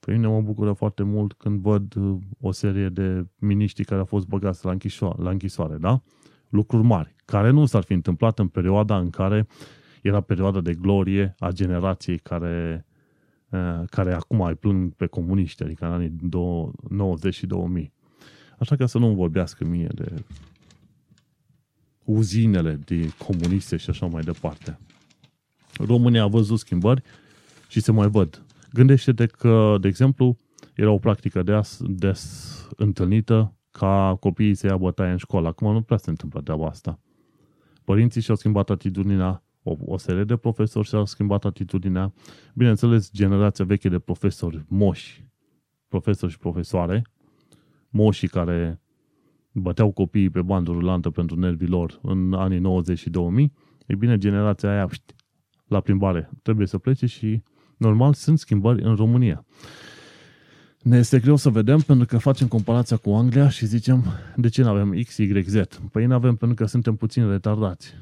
Pe mine mă bucură foarte mult când văd o serie de miniștri care au fost băgați la închisoare, la închisoare, da? Lucruri mari, care nu s-ar fi întâmplat în perioada în care era perioada de glorie a generației care, care acum îi plâng pe comuniști, adică în anii nouăzeci și două mii. Așa că să nu-mi vorbească mie de uzinele de comuniste și așa mai departe. România a văzut schimbări și se mai văd. Gândește-te că, de exemplu, era o practică des, des întâlnită ca copiii să ia bătaie în școală. Acum nu prea se întâmplă treaba asta. Părinții și-au schimbat atitudinea, o, o serie de profesori și-au schimbat atitudinea. Bineînțeles, generația veche de profesori moși, profesori și profesoare, moșii care băteau copiii pe bandă rulantă pentru nervii lor în anii nouăzeci și două mii, e bine, generația aia la plimbare trebuie să plece și normal sunt schimbări în România. Ne este greu să vedem pentru că facem comparația cu Anglia și zicem de ce nu avem X, Y, Z? Păi nu avem pentru că suntem puțin retardați.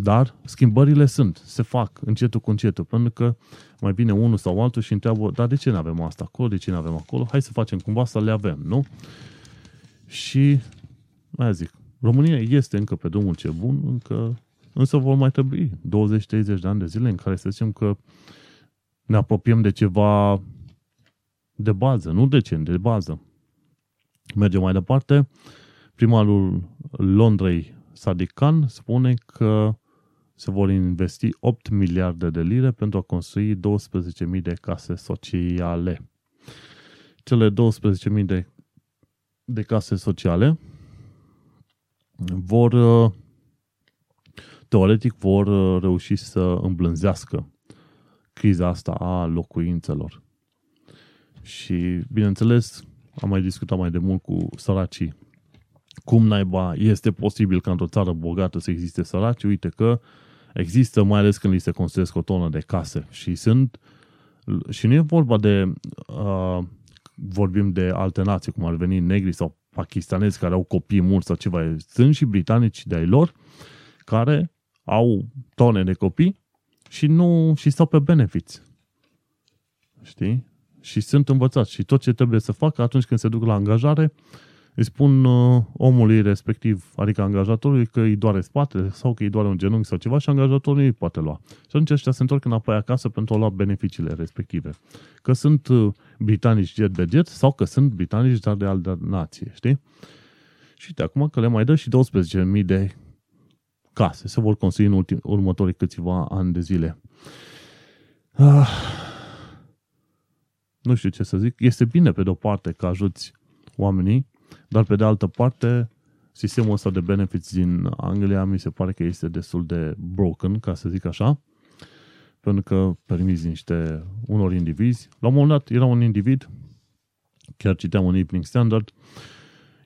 Dar schimbările sunt, se fac încetul cu încetul, pentru că mai bine unul sau altul și întreabă, dar de ce nu avem asta acolo, de ce nu avem acolo, hai să facem cumva să le avem, nu? Și, mai zic, România este încă pe drumul cel bun, încă, însă vor mai trebui douăzeci treizeci de ani de zile în care să zicem că ne apropiem de ceva de bază, nu decent, de bază. Mergem mai departe, primarul Londrei, Nasir Khan, spune că se vor investi opt miliarde de lire pentru a construi douăsprezece mii de case sociale. Cele douăsprezece mii de, de case sociale vor, teoretic, vor reuși să îmblânzească criza asta a locuințelor. Și, bineînțeles, am mai discutat mai de mult cu săracii. Cum naiba este posibil ca într-o țară bogată să existe săraci? Uite că există, mai ales când li se construiesc o tonă de case. Și sunt, și nu e vorba de, uh, vorbim de alte nații, cum ar veni negri sau pakistanezi care au copii mulți sau ceva. Sunt și britanici de-ai lor care au tone de copii și, nu, și stau pe benefiți. Știi? Și sunt învățați. Și tot ce trebuie să facă atunci când se duc la angajare, îi spun uh, omului respectiv, adică angajatorului, că îi doare spatele sau că îi doare un genunchi sau ceva și angajatorul îi poate lua. Și atunci ăștia se întorc înapoi acasă pentru a lua beneficiile respective. Că sunt uh, britanici jet de jet sau că sunt britanici dar de altă nație, știi? Și de acum că le mai dă și douăsprezece mii de case. Se vor construi în ultim, următorii câțiva ani de zile. Ah, nu știu ce să zic. Este bine pe de-o parte că ajuți oamenii, dar pe de altă parte, sistemul ăsta de benefits din Anglia mi se pare că este destul de broken, ca să zic așa, pentru că permiți niște unor indivizi. La un moment dat era un individ, chiar citeam un Evening Standard,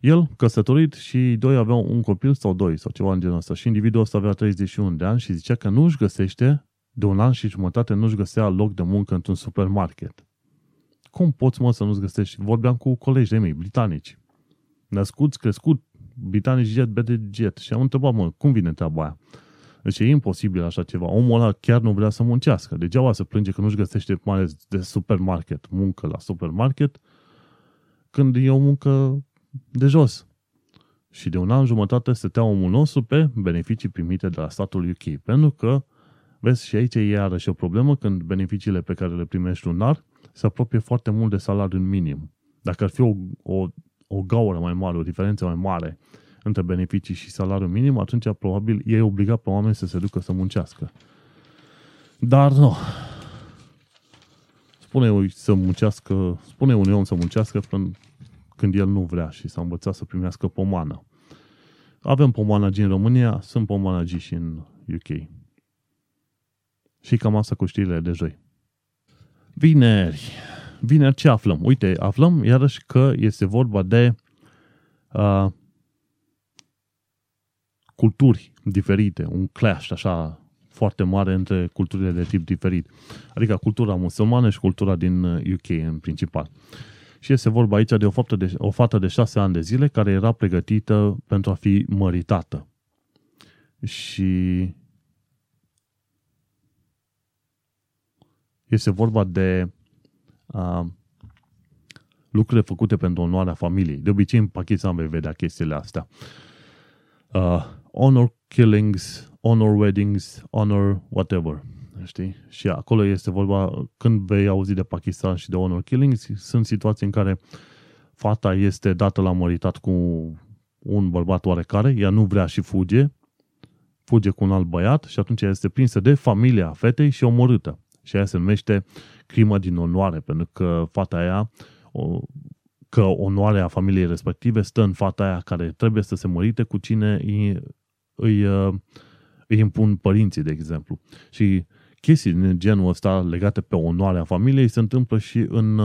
el căsătorit și doi aveau un copil sau doi sau ceva în genul ăsta și individul ăsta avea treizeci și unu de ani și zicea că nu își găsește, de un an și jumătate nu își găsea loc de muncă într-un supermarket. Cum poți, mă, să nu-ți găsești? Vorbeam cu colegi de mei, britanici. Născuți, crescut, britanici jet, bete jet. Și am întrebat, mă, cum vine treaba aia? Deci e imposibil așa ceva. Omul ăla chiar nu vrea să muncească. Degeaba se plânge că nu-și găsește, mai ales de supermarket, muncă la supermarket, când e o muncă de jos. Și de un an jumătate stătea omul nostru pe beneficii primite de la statul U K. Pentru că, vezi, și aici e iarăși o problemă când beneficiile pe care le primești lunar se apropie foarte mult de salariul minim. Dacă ar fi o, o o gaură mai mare, o diferență mai mare între beneficii și salariul minim, atunci probabil ei obliga pe oameni să se ducă să muncească. Dar nu. Spune-i să muncească, spune unui om să muncească când el nu vrea și s-a învățat să primească pomană. Avem pomanagii în România, sunt pomanagii și în U K. Și cam asta cu știrile de joi. Vineri. Vineri ce aflăm? Uite, aflăm iarăși că este vorba de uh, culturi diferite, un clash așa foarte mare între culturile de tip diferit, adică cultura musulmană și cultura din U K în principal. Și este vorba aici de o faptă de, o fată de șase ani de zile care era pregătită pentru a fi măritată. Și este vorba de Uh, lucrurile făcute pentru onoarea familiei. De obicei în Pakistan vei vedea chestiile astea. Uh, honor killings, honor weddings, honor whatever. Știi? Și acolo este vorba, când vei auzi de Pakistan și de honor killings, sunt situații în care fata este dată la măritat cu un bărbat oarecare, ea nu vrea și fuge, fuge cu un alt băiat și atunci este prinsă de familia fetei și omorâtă. Și aia se numește crimă din onoare, pentru că fata aia, că onoarea familiei respective stă în fata aia care trebuie să se mărite cu cine îi, îi, îi impun părinții, de exemplu. Și chestii din genul ăsta legate pe onoarea familiei se întâmplă și în,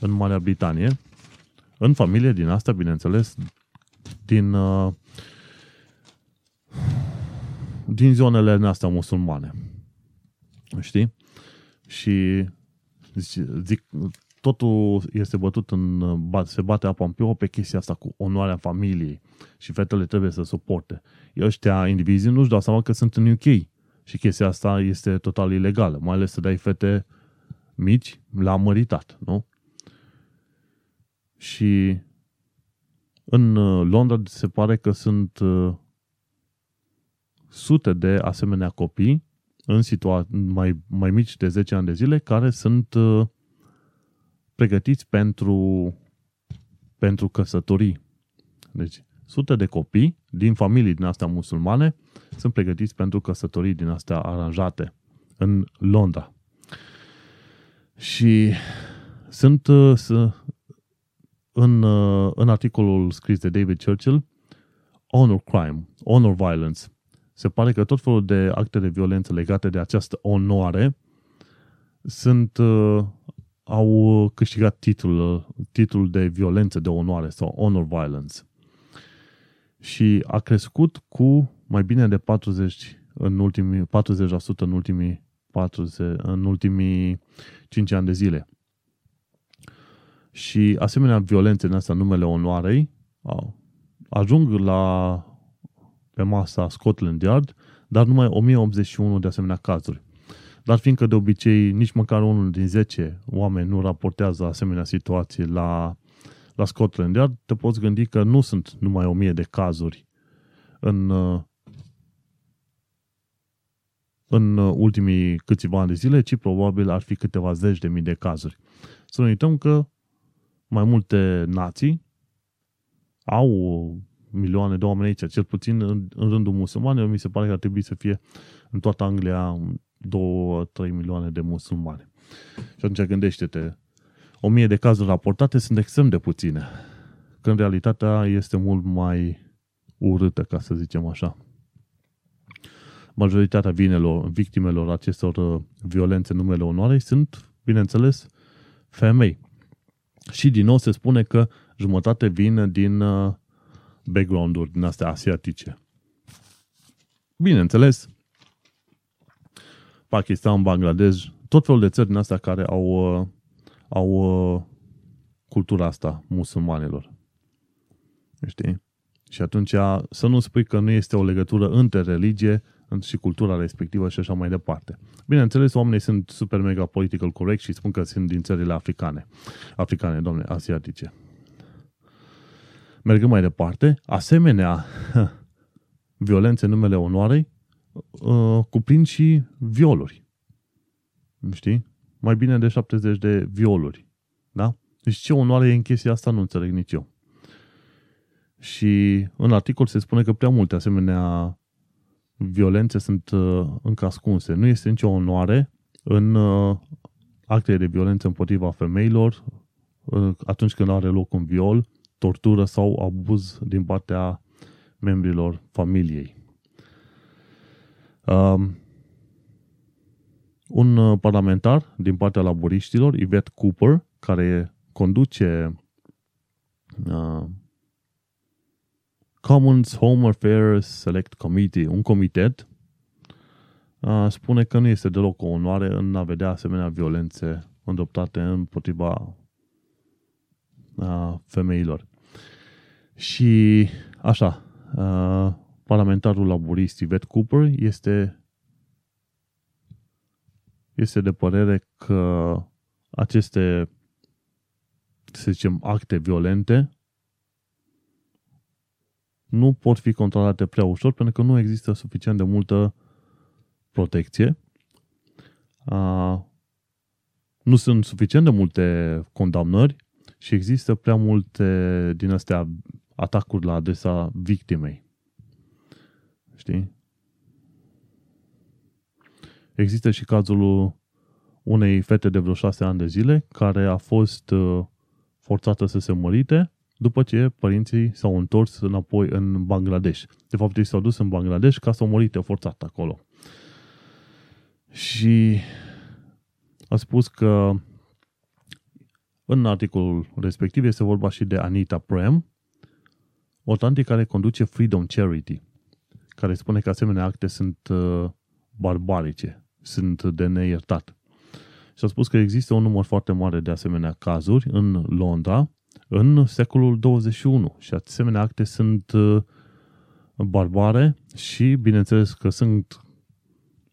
în Marea Britanie, în familie din asta, bineînțeles, din, din zonele astea musulmane. Știi? Și zic, totul este bătut în, se bate apa în plouă pe chestia asta cu onoarea familiei și fetele trebuie să suporte. Ăștia indivizii nu-și dau seama că sunt în U K și chestia asta este total ilegală, mai ales să dai fete mici la măritat, nu? Și în Londra se pare că sunt sute de asemenea copii în situa- mai, mai mici de zece ani de zile care sunt pregătiți pentru, pentru căsătorii. Deci, sute de copii din familii din astea musulmane sunt pregătiți pentru căsătorii din astea aranjate în Londra. Și sunt în, în articolul scris de David Churchill, Honor Crime, Honor Violence. Se pare că tot felul de acte de violență legate de această onoare sunt... au câștigat titlul, titlul de violență de onoare sau honor violence. Și a crescut cu mai bine de patruzeci în ultimii patruzeci la sută în ultimii patruzeci în ultimii cinci ani de zile. Și asemenea violențe în asta numele onoarei ajung la pe masa Scotland Yard, dar numai o mie optzeci și unu de asemenea cazuri. Dar fiindcă de obicei nici măcar unul din zece oameni nu raportează asemenea situații la, la Scotland Yard, te poți gândi că nu sunt numai o mie de cazuri în, în ultimii câțiva ani de zile, ci probabil ar fi câteva zeci de mii de cazuri. Să nu uităm că mai multe nații au milioane de oameni aici, cel puțin în, în rândul musulmanilor, mi se pare că ar trebui să fie în toată Anglia două trei milioane de musulmani. Și atunci gândește-te, o mie de cazuri raportate sunt extrem de puține, când realitatea este mult mai urâtă, ca să zicem așa. Majoritatea vinelor, victimelor acestor violențe în numele onoarei sunt, bineînțeles, femei. Și din nou se spune că jumătate vin din background-uri din astea asiatice. Bineînțeles, Pakistan, Bangladesh, tot felul de țări din astea care au, au cultura asta musulmanilor. Știi? Și atunci să nu spui că nu este o legătură între religie și cultura respectivă și așa mai departe. Bineînțeles, oamenii sunt super mega political correct și spun că sunt din țările africane. Africane, domne, asiatice. Mergând mai departe, asemenea violențe în numele onoarei cuprind și violuri. Știi? Mai bine de șaptezeci de violuri. Da? Deci ce onoare e în chestia asta nu înțeleg nici eu. Și în articol se spune că prea multe asemenea violențe sunt încă ascunse. Nu este nicio onoare în actele de violență împotriva femeilor atunci când are loc un viol, tortură sau abuz din partea membrilor familiei. Um, un parlamentar din partea laburiștilor, Yvette Cooper, care conduce uh, Commons Home Affairs Select Committee, un comitet, uh, spune că nu este deloc o onoare în a vedea asemenea violențe îndreptate împotriva uh, femeilor. Și așa, uh, parlamentarul laborist Yvette Cooper este, este de părere că aceste, să zicem, acte violente nu pot fi controlate prea ușor pentru că nu există suficient de multă protecție. A, nu sunt suficient de multe condamnări și există prea multe din astea atacuri la adresa victimei. Știi? Există și cazul unei fete de vreo șase ani de zile care a fost forțată să se mărite după ce părinții s-au întors înapoi în Bangladesh. De fapt, ei s-au dus în Bangladesh ca să o mărite forțat acolo. Și a spus că în articolul respectiv este vorba și de Anita Prem, o tanti care conduce Freedom Charity, care spune că asemenea acte sunt uh, barbarice, sunt de neiertat. Și a spus că există un număr foarte mare de asemenea cazuri în Londra în secolul douăzeci și unu și asemenea acte sunt barbare și, bineînțeles, că sunt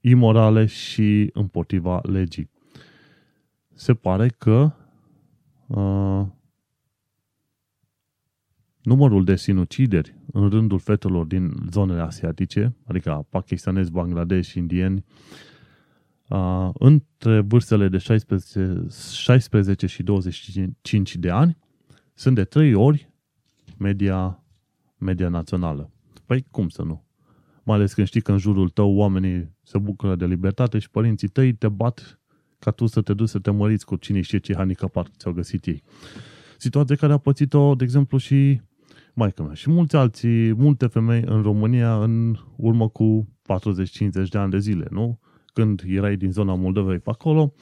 imorale și împotriva legii. Se pare că uh, numărul de sinucideri în rândul fetelor din zonele asiatice, adică pakistanezi, bangladesh, indieni, uh, între vârstele de șaisprezece, șaisprezece și douăzeci și cinci de ani, sunt de trei ori media, media națională. Păi cum să nu? Mai ales când știi că în jurul tău oamenii se bucură de libertate și părinții tăi te bat ca tu să te duci să te măriți cu cine știe ce handicapat ți-au găsit ei. Situație care a pățit-o, de exemplu, și maică mea și mulți alții, multe femei în România în urmă cu patruzeci cincizeci de ani de zile, nu? Când erai din zona Moldovei pe acolo,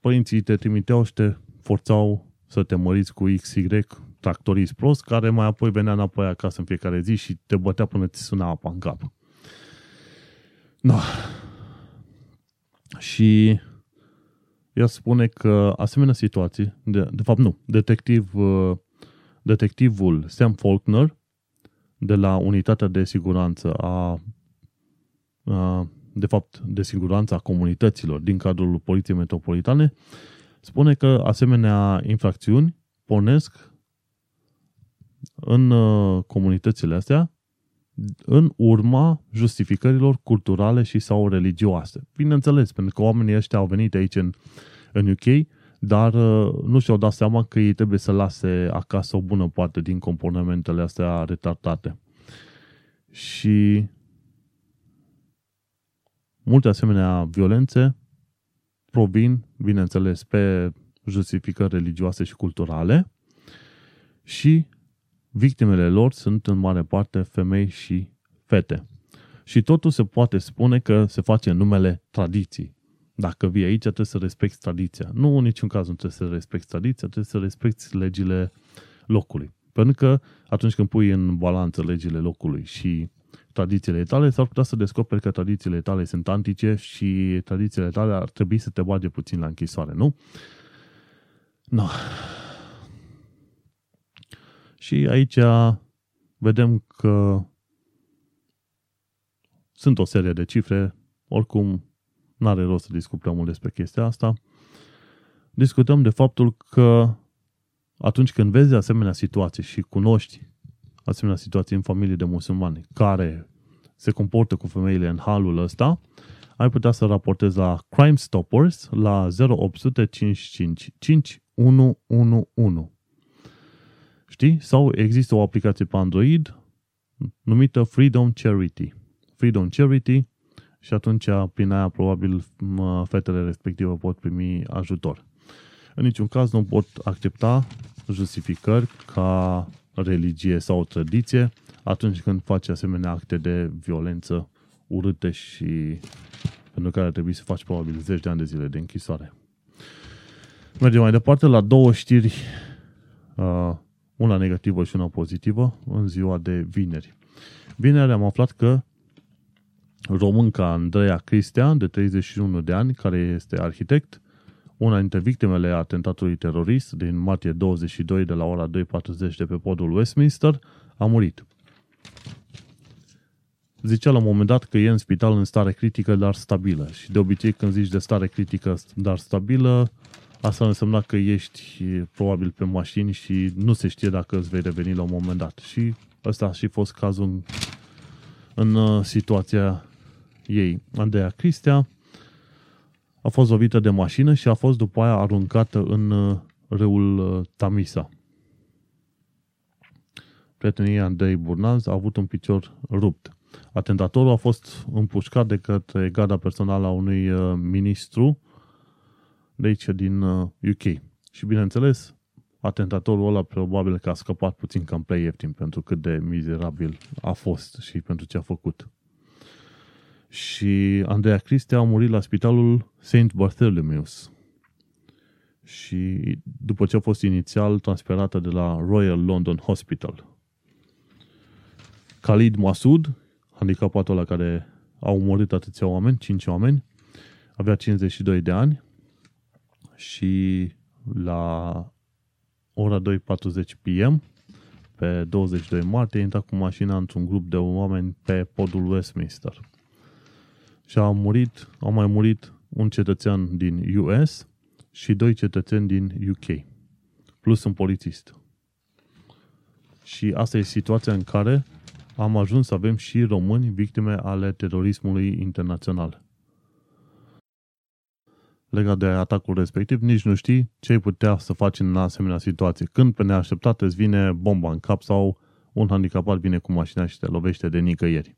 părinții te trimiteau și te forțau să te măriți cu X Y, tractorist prost, care mai apoi venea înapoi acasă în fiecare zi și te bătea până ți suna apa în cap. Da. Și ea spune că asemenea situații, de, de fapt nu, detectiv, detectivul Sam Faulkner de la unitatea de siguranță a, a de fapt de siguranță a comunităților din cadrul Poliției Metropolitane spune că asemenea infracțiuni pornesc în comunitățile astea în urma justificărilor culturale și sau religioase. Bineînțeles, pentru că oamenii ăștia au venit aici în, în U K, dar nu și-au dat seama că ei trebuie să lase acasă o bună parte din comportamentele astea retardate. Și multe asemenea violențe provin, bineînțeles, pe justificări religioase și culturale și victimele lor sunt în mare parte femei și fete. Și totul se poate spune că se face în numele tradiției. Dacă vii aici, trebuie să respecti tradiția. Nu, în niciun caz nu trebuie să respecti tradiția, trebuie să respecti legile locului. Pentru că atunci când pui în balanță legile locului și tradițiile tale, s-ar putea să descoperi că tradițiile tale sunt antice și tradițiile tale ar trebui să te bage puțin la închisoare, nu? Nu. No. Și aici vedem că sunt o serie de cifre, oricum n-are rost să discut prea mult despre chestia asta. Discutăm de faptul că atunci când vezi asemenea situații și cunoști asemenea situații în familii de musulmani care se comportă cu femeile în halul ăsta, ai putea să raportezi la Crime Stoppers la zero opt zero zero cinci cinci cinci unu unu unu. Știi? Sau există o aplicație pe Android numită Freedom Charity. Freedom Charity și atunci prin aia probabil fetele respective pot primi ajutor. În niciun caz nu pot accepta justificări ca religie sau tradiție atunci când faci asemenea acte de violență urâte și pentru care ar trebui să faci probabil zece de ani de zile de închisoare. Mergem mai departe la două știri uh, una negativă și una pozitivă, în ziua de vineri. Vineri am aflat că românca Andreea Cristian, de treizeci și unu de ani, care este arhitect, una dintre victimele atentatului terorist din martie douăzeci și doi de la ora două patruzeci de pe podul Westminster, a murit. Zicea la un moment dat că e în spital în stare critică, dar stabilă. Și de obicei când zici de stare critică, dar stabilă, asta însemna că ești probabil pe mașini și nu se știe dacă îți vei reveni la un moment dat. Și ăsta a și fost cazul în, în situația ei. Andreea Cristian a fost lovită de mașină și a fost după aia aruncată în râul Tamisa. Prietenia Andrei Burnaz a avut un picior rupt. Atentatorul a fost împușcat de către garda personală a unui ministru de aici din U K. Și bineînțeles, atentatorul ăla probabil că a scăpat puțin cam prea ieftin pentru cât de mizerabil a fost și pentru ce a făcut. Și Andreea Cristian a murit la spitalul Saint Bartholomew's. Și după ce a fost inițial transferată de la Royal London Hospital. Khalid Masud, handicapatul ăla care a omorât atâția oameni, cinci oameni, avea cincizeci și doi de ani, și la ora două patruzeci p m pe douăzeci și doi martie a intrat cu mașina într-un grup de oameni pe podul Westminster. Și a murit, au mai murit un cetățean din U S și doi cetățeni din U K, plus un polițist. Și asta e situația în care am ajuns să avem și români victime ale terorismului internațional. Legat de atacul respectiv, nici nu știi ce putea să faci în asemenea situație. Când pe neașteptate îți vine bomba în cap sau un handicapat vine cu mașina și te lovește de nicăieri.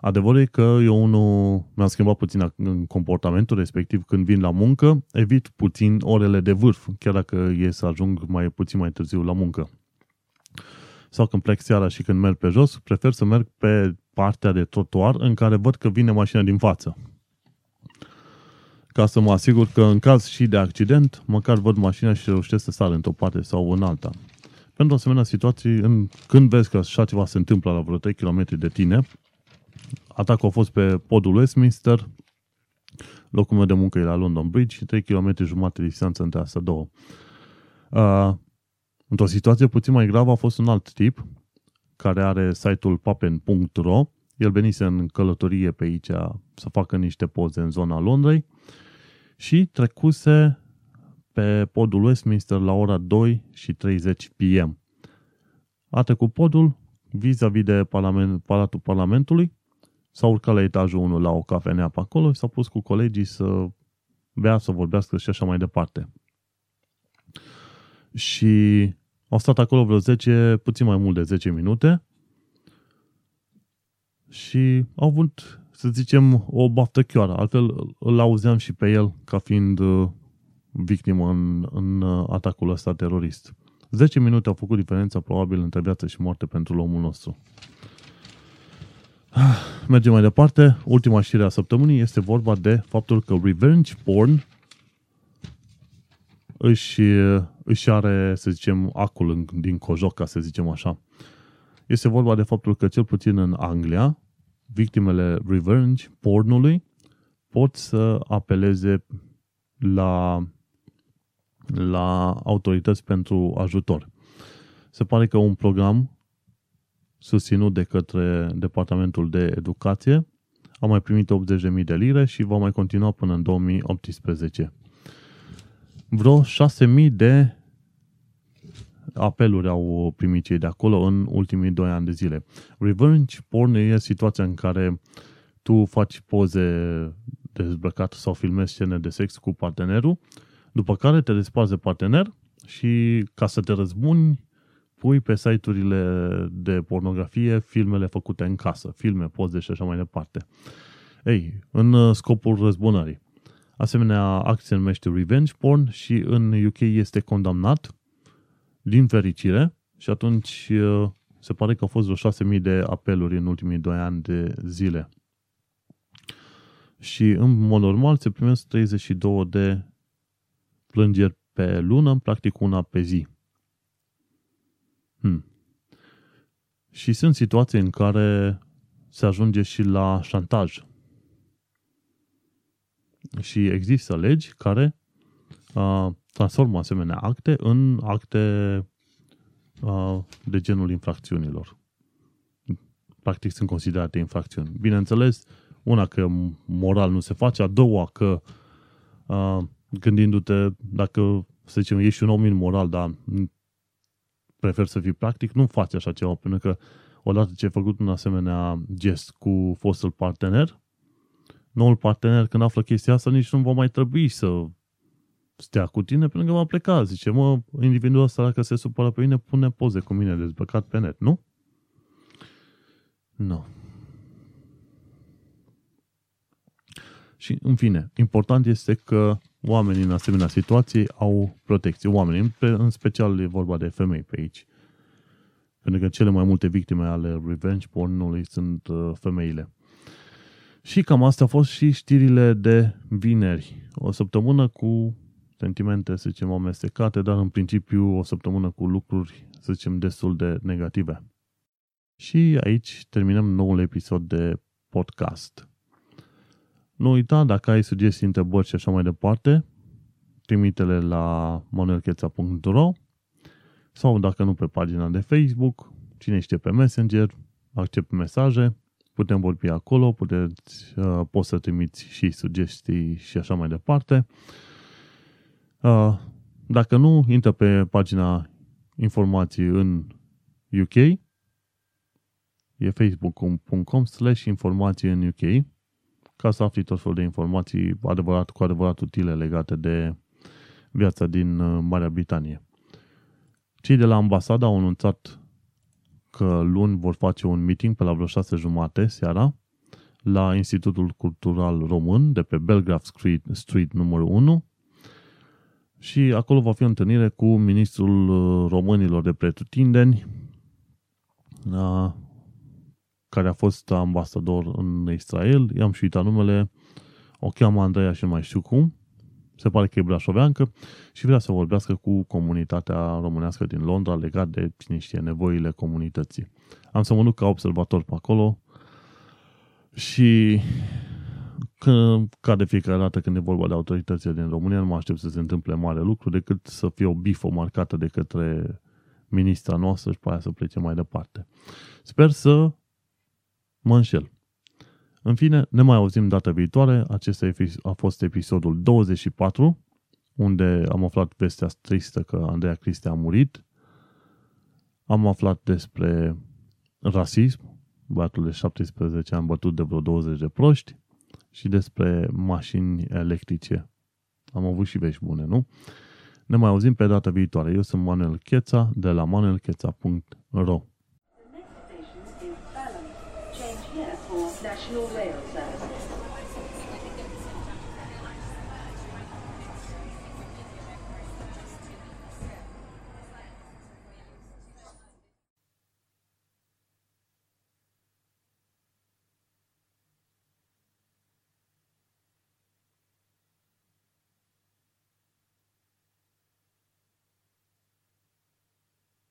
Adevărul e că eu unul mi-am schimbat puțin comportamentul, respectiv când vin la muncă, evit puțin orele de vârf, chiar dacă e să ajung mai puțin mai târziu la muncă. Sau când plec seara și când merg pe jos, prefer să merg pe partea de trotuar în care văd că vine mașina din față. Ca să mă asigur că în caz și de accident, măcar văd mașina și reușesc să sară într-o parte sau în alta. Pentru asemenea situații, în, când vezi că așa ceva se întâmplă la vreo trei kilometri de tine, atacul a fost pe podul Westminster, locul meu de muncă e la London Bridge și trei virgulă cinci kilometri distanță între astea două. Uh, într-o situație puțin mai gravă a fost un alt tip, care are site-ul papen punct ro. El venise în călătorie pe aici să facă niște poze în zona Londrei și trecuse pe podul Westminster la ora două și treizeci p m. A trecut podul vis-a-vis de parlament, Palatul Parlamentului, s-a urcat la etajul unu la o cafenea pe acolo și s-a pus cu colegii să bea, să vorbească și așa mai departe. Și au stat acolo vreo zece, puțin mai mult de zece minute și au avut, să zicem, o baftăchioară. Altfel îl auzeam și pe el ca fiind victimă în, în atacul ăsta terorist. zece minute au făcut diferența probabil între viață și moarte pentru omul nostru. Mergem mai departe. Ultima știre a săptămânii este vorba de faptul că revenge porn își, își are, să zicem, acul din cojoc, ca să zicem așa. Este vorba de faptul că, cel puțin în Anglia, victimele revenge pornului pot să apeleze la, la autorități pentru ajutor. Se pare că un program susținut de către Departamentul de Educație a mai primit optzeci de mii de lire și va mai continua până în două mii optsprezece. Vreo șase mii de apeluri au primit cei de acolo în ultimii doi ani de zile. Revenge porn e situația în care tu faci poze dezbrăcat sau filmezi scene de sex cu partenerul, după care te desparți de partener și, ca să te răzbuni, pui pe site-urile de pornografie filmele făcute în casă, filme, poze și așa mai departe. Ei, în scopul răzbunării. Asemenea, acția se numește revenge porn și în U K este condamnat, din fericire, și atunci se pare că au fost vreo șase mii de apeluri în ultimii doi ani de zile. Și în mod normal se primesc treizeci și două de plângeri pe lună, practic una pe zi. Hmm. Și sunt situații în care se ajunge și la șantaj. Și există legi care uh, transformă asemenea acte în acte uh, de genul infracțiunilor. Practic sunt considerate infracțiuni. Bineînțeles, una că moral nu se face, a doua că uh, gândindu-te, dacă, să zicem, ești un om imoral, dar prefer să fii practic, nu faci așa ceva, pentru că odată ce ai făcut un asemenea gest cu fostul partener, noul partener, când află chestia asta, nici nu va mai trebui să stea cu tine, pentru că va pleca. Zice, mă, individul ăsta, dacă se supără pe mine, pune poze cu mine dezbrăcat pe net, nu? Nu. Și, în fine, important este că oamenii în asemenea situații au protecție. Oamenii, în special e vorba de femei pe aici. Pentru că cele mai multe victime ale revenge pornului sunt femeile. Și cam astea au fost și știrile de vineri. O săptămână cu sentimente, să zicem, amestecate, dar în principiu o săptămână cu lucruri, să zicem, destul de negative. Și aici terminăm noul episod de podcast. Nu uita, dacă ai sugestii, întrebări și așa mai departe, trimite-le la manuel chețea punct ro sau dacă nu pe pagina de Facebook, cine știe pe Messenger, accept mesaje, putem vorbi acolo, puteți, uh, poți să trimiți și sugestii și așa mai departe. Uh, dacă nu, intră pe pagina informații în U K, e facebook punct com slash informații în U K, ca să afli tot felul de informații adevărat, cu adevărat utile legate de viața din Marea Britanie. Cei de la ambasada au anunțat că luni vor face un meeting pe la vreo șase jumate seara la Institutul Cultural Român de pe Belgrave Street, Street numărul unu și acolo va fi o întâlnire cu ministrul românilor de pretutindeni a, care a fost ambasador în Israel, i-am și uitat numele, o cheamă Andreea și nu mai știu cum, se pare că e brașoveancă și vrea să vorbească cu comunitatea românească din Londra legat de, cine știe, nevoile comunității. Am să mă duc ca observator pe acolo și că, ca de fiecare dată când e vorba de autoritățile din România, nu mă aștept să se întâmple mare lucru decât să fie o bifă marcată de către ministra noastră și pe aia să plece mai departe. Sper să mă înșel. În fine, ne mai auzim data viitoare. Acesta a fost episodul douăzeci și patru, unde am aflat vestea tristă că Andreea Cristian a murit. Am aflat despre rasism, băiatul de șaptesprezece ani bătut de vreo douăzeci de proști și despre mașini electrice. Am avut și vești bune, nu? Ne mai auzim pe data viitoare. Eu sunt Manuel Chețea de la manuel chețea punct ro. National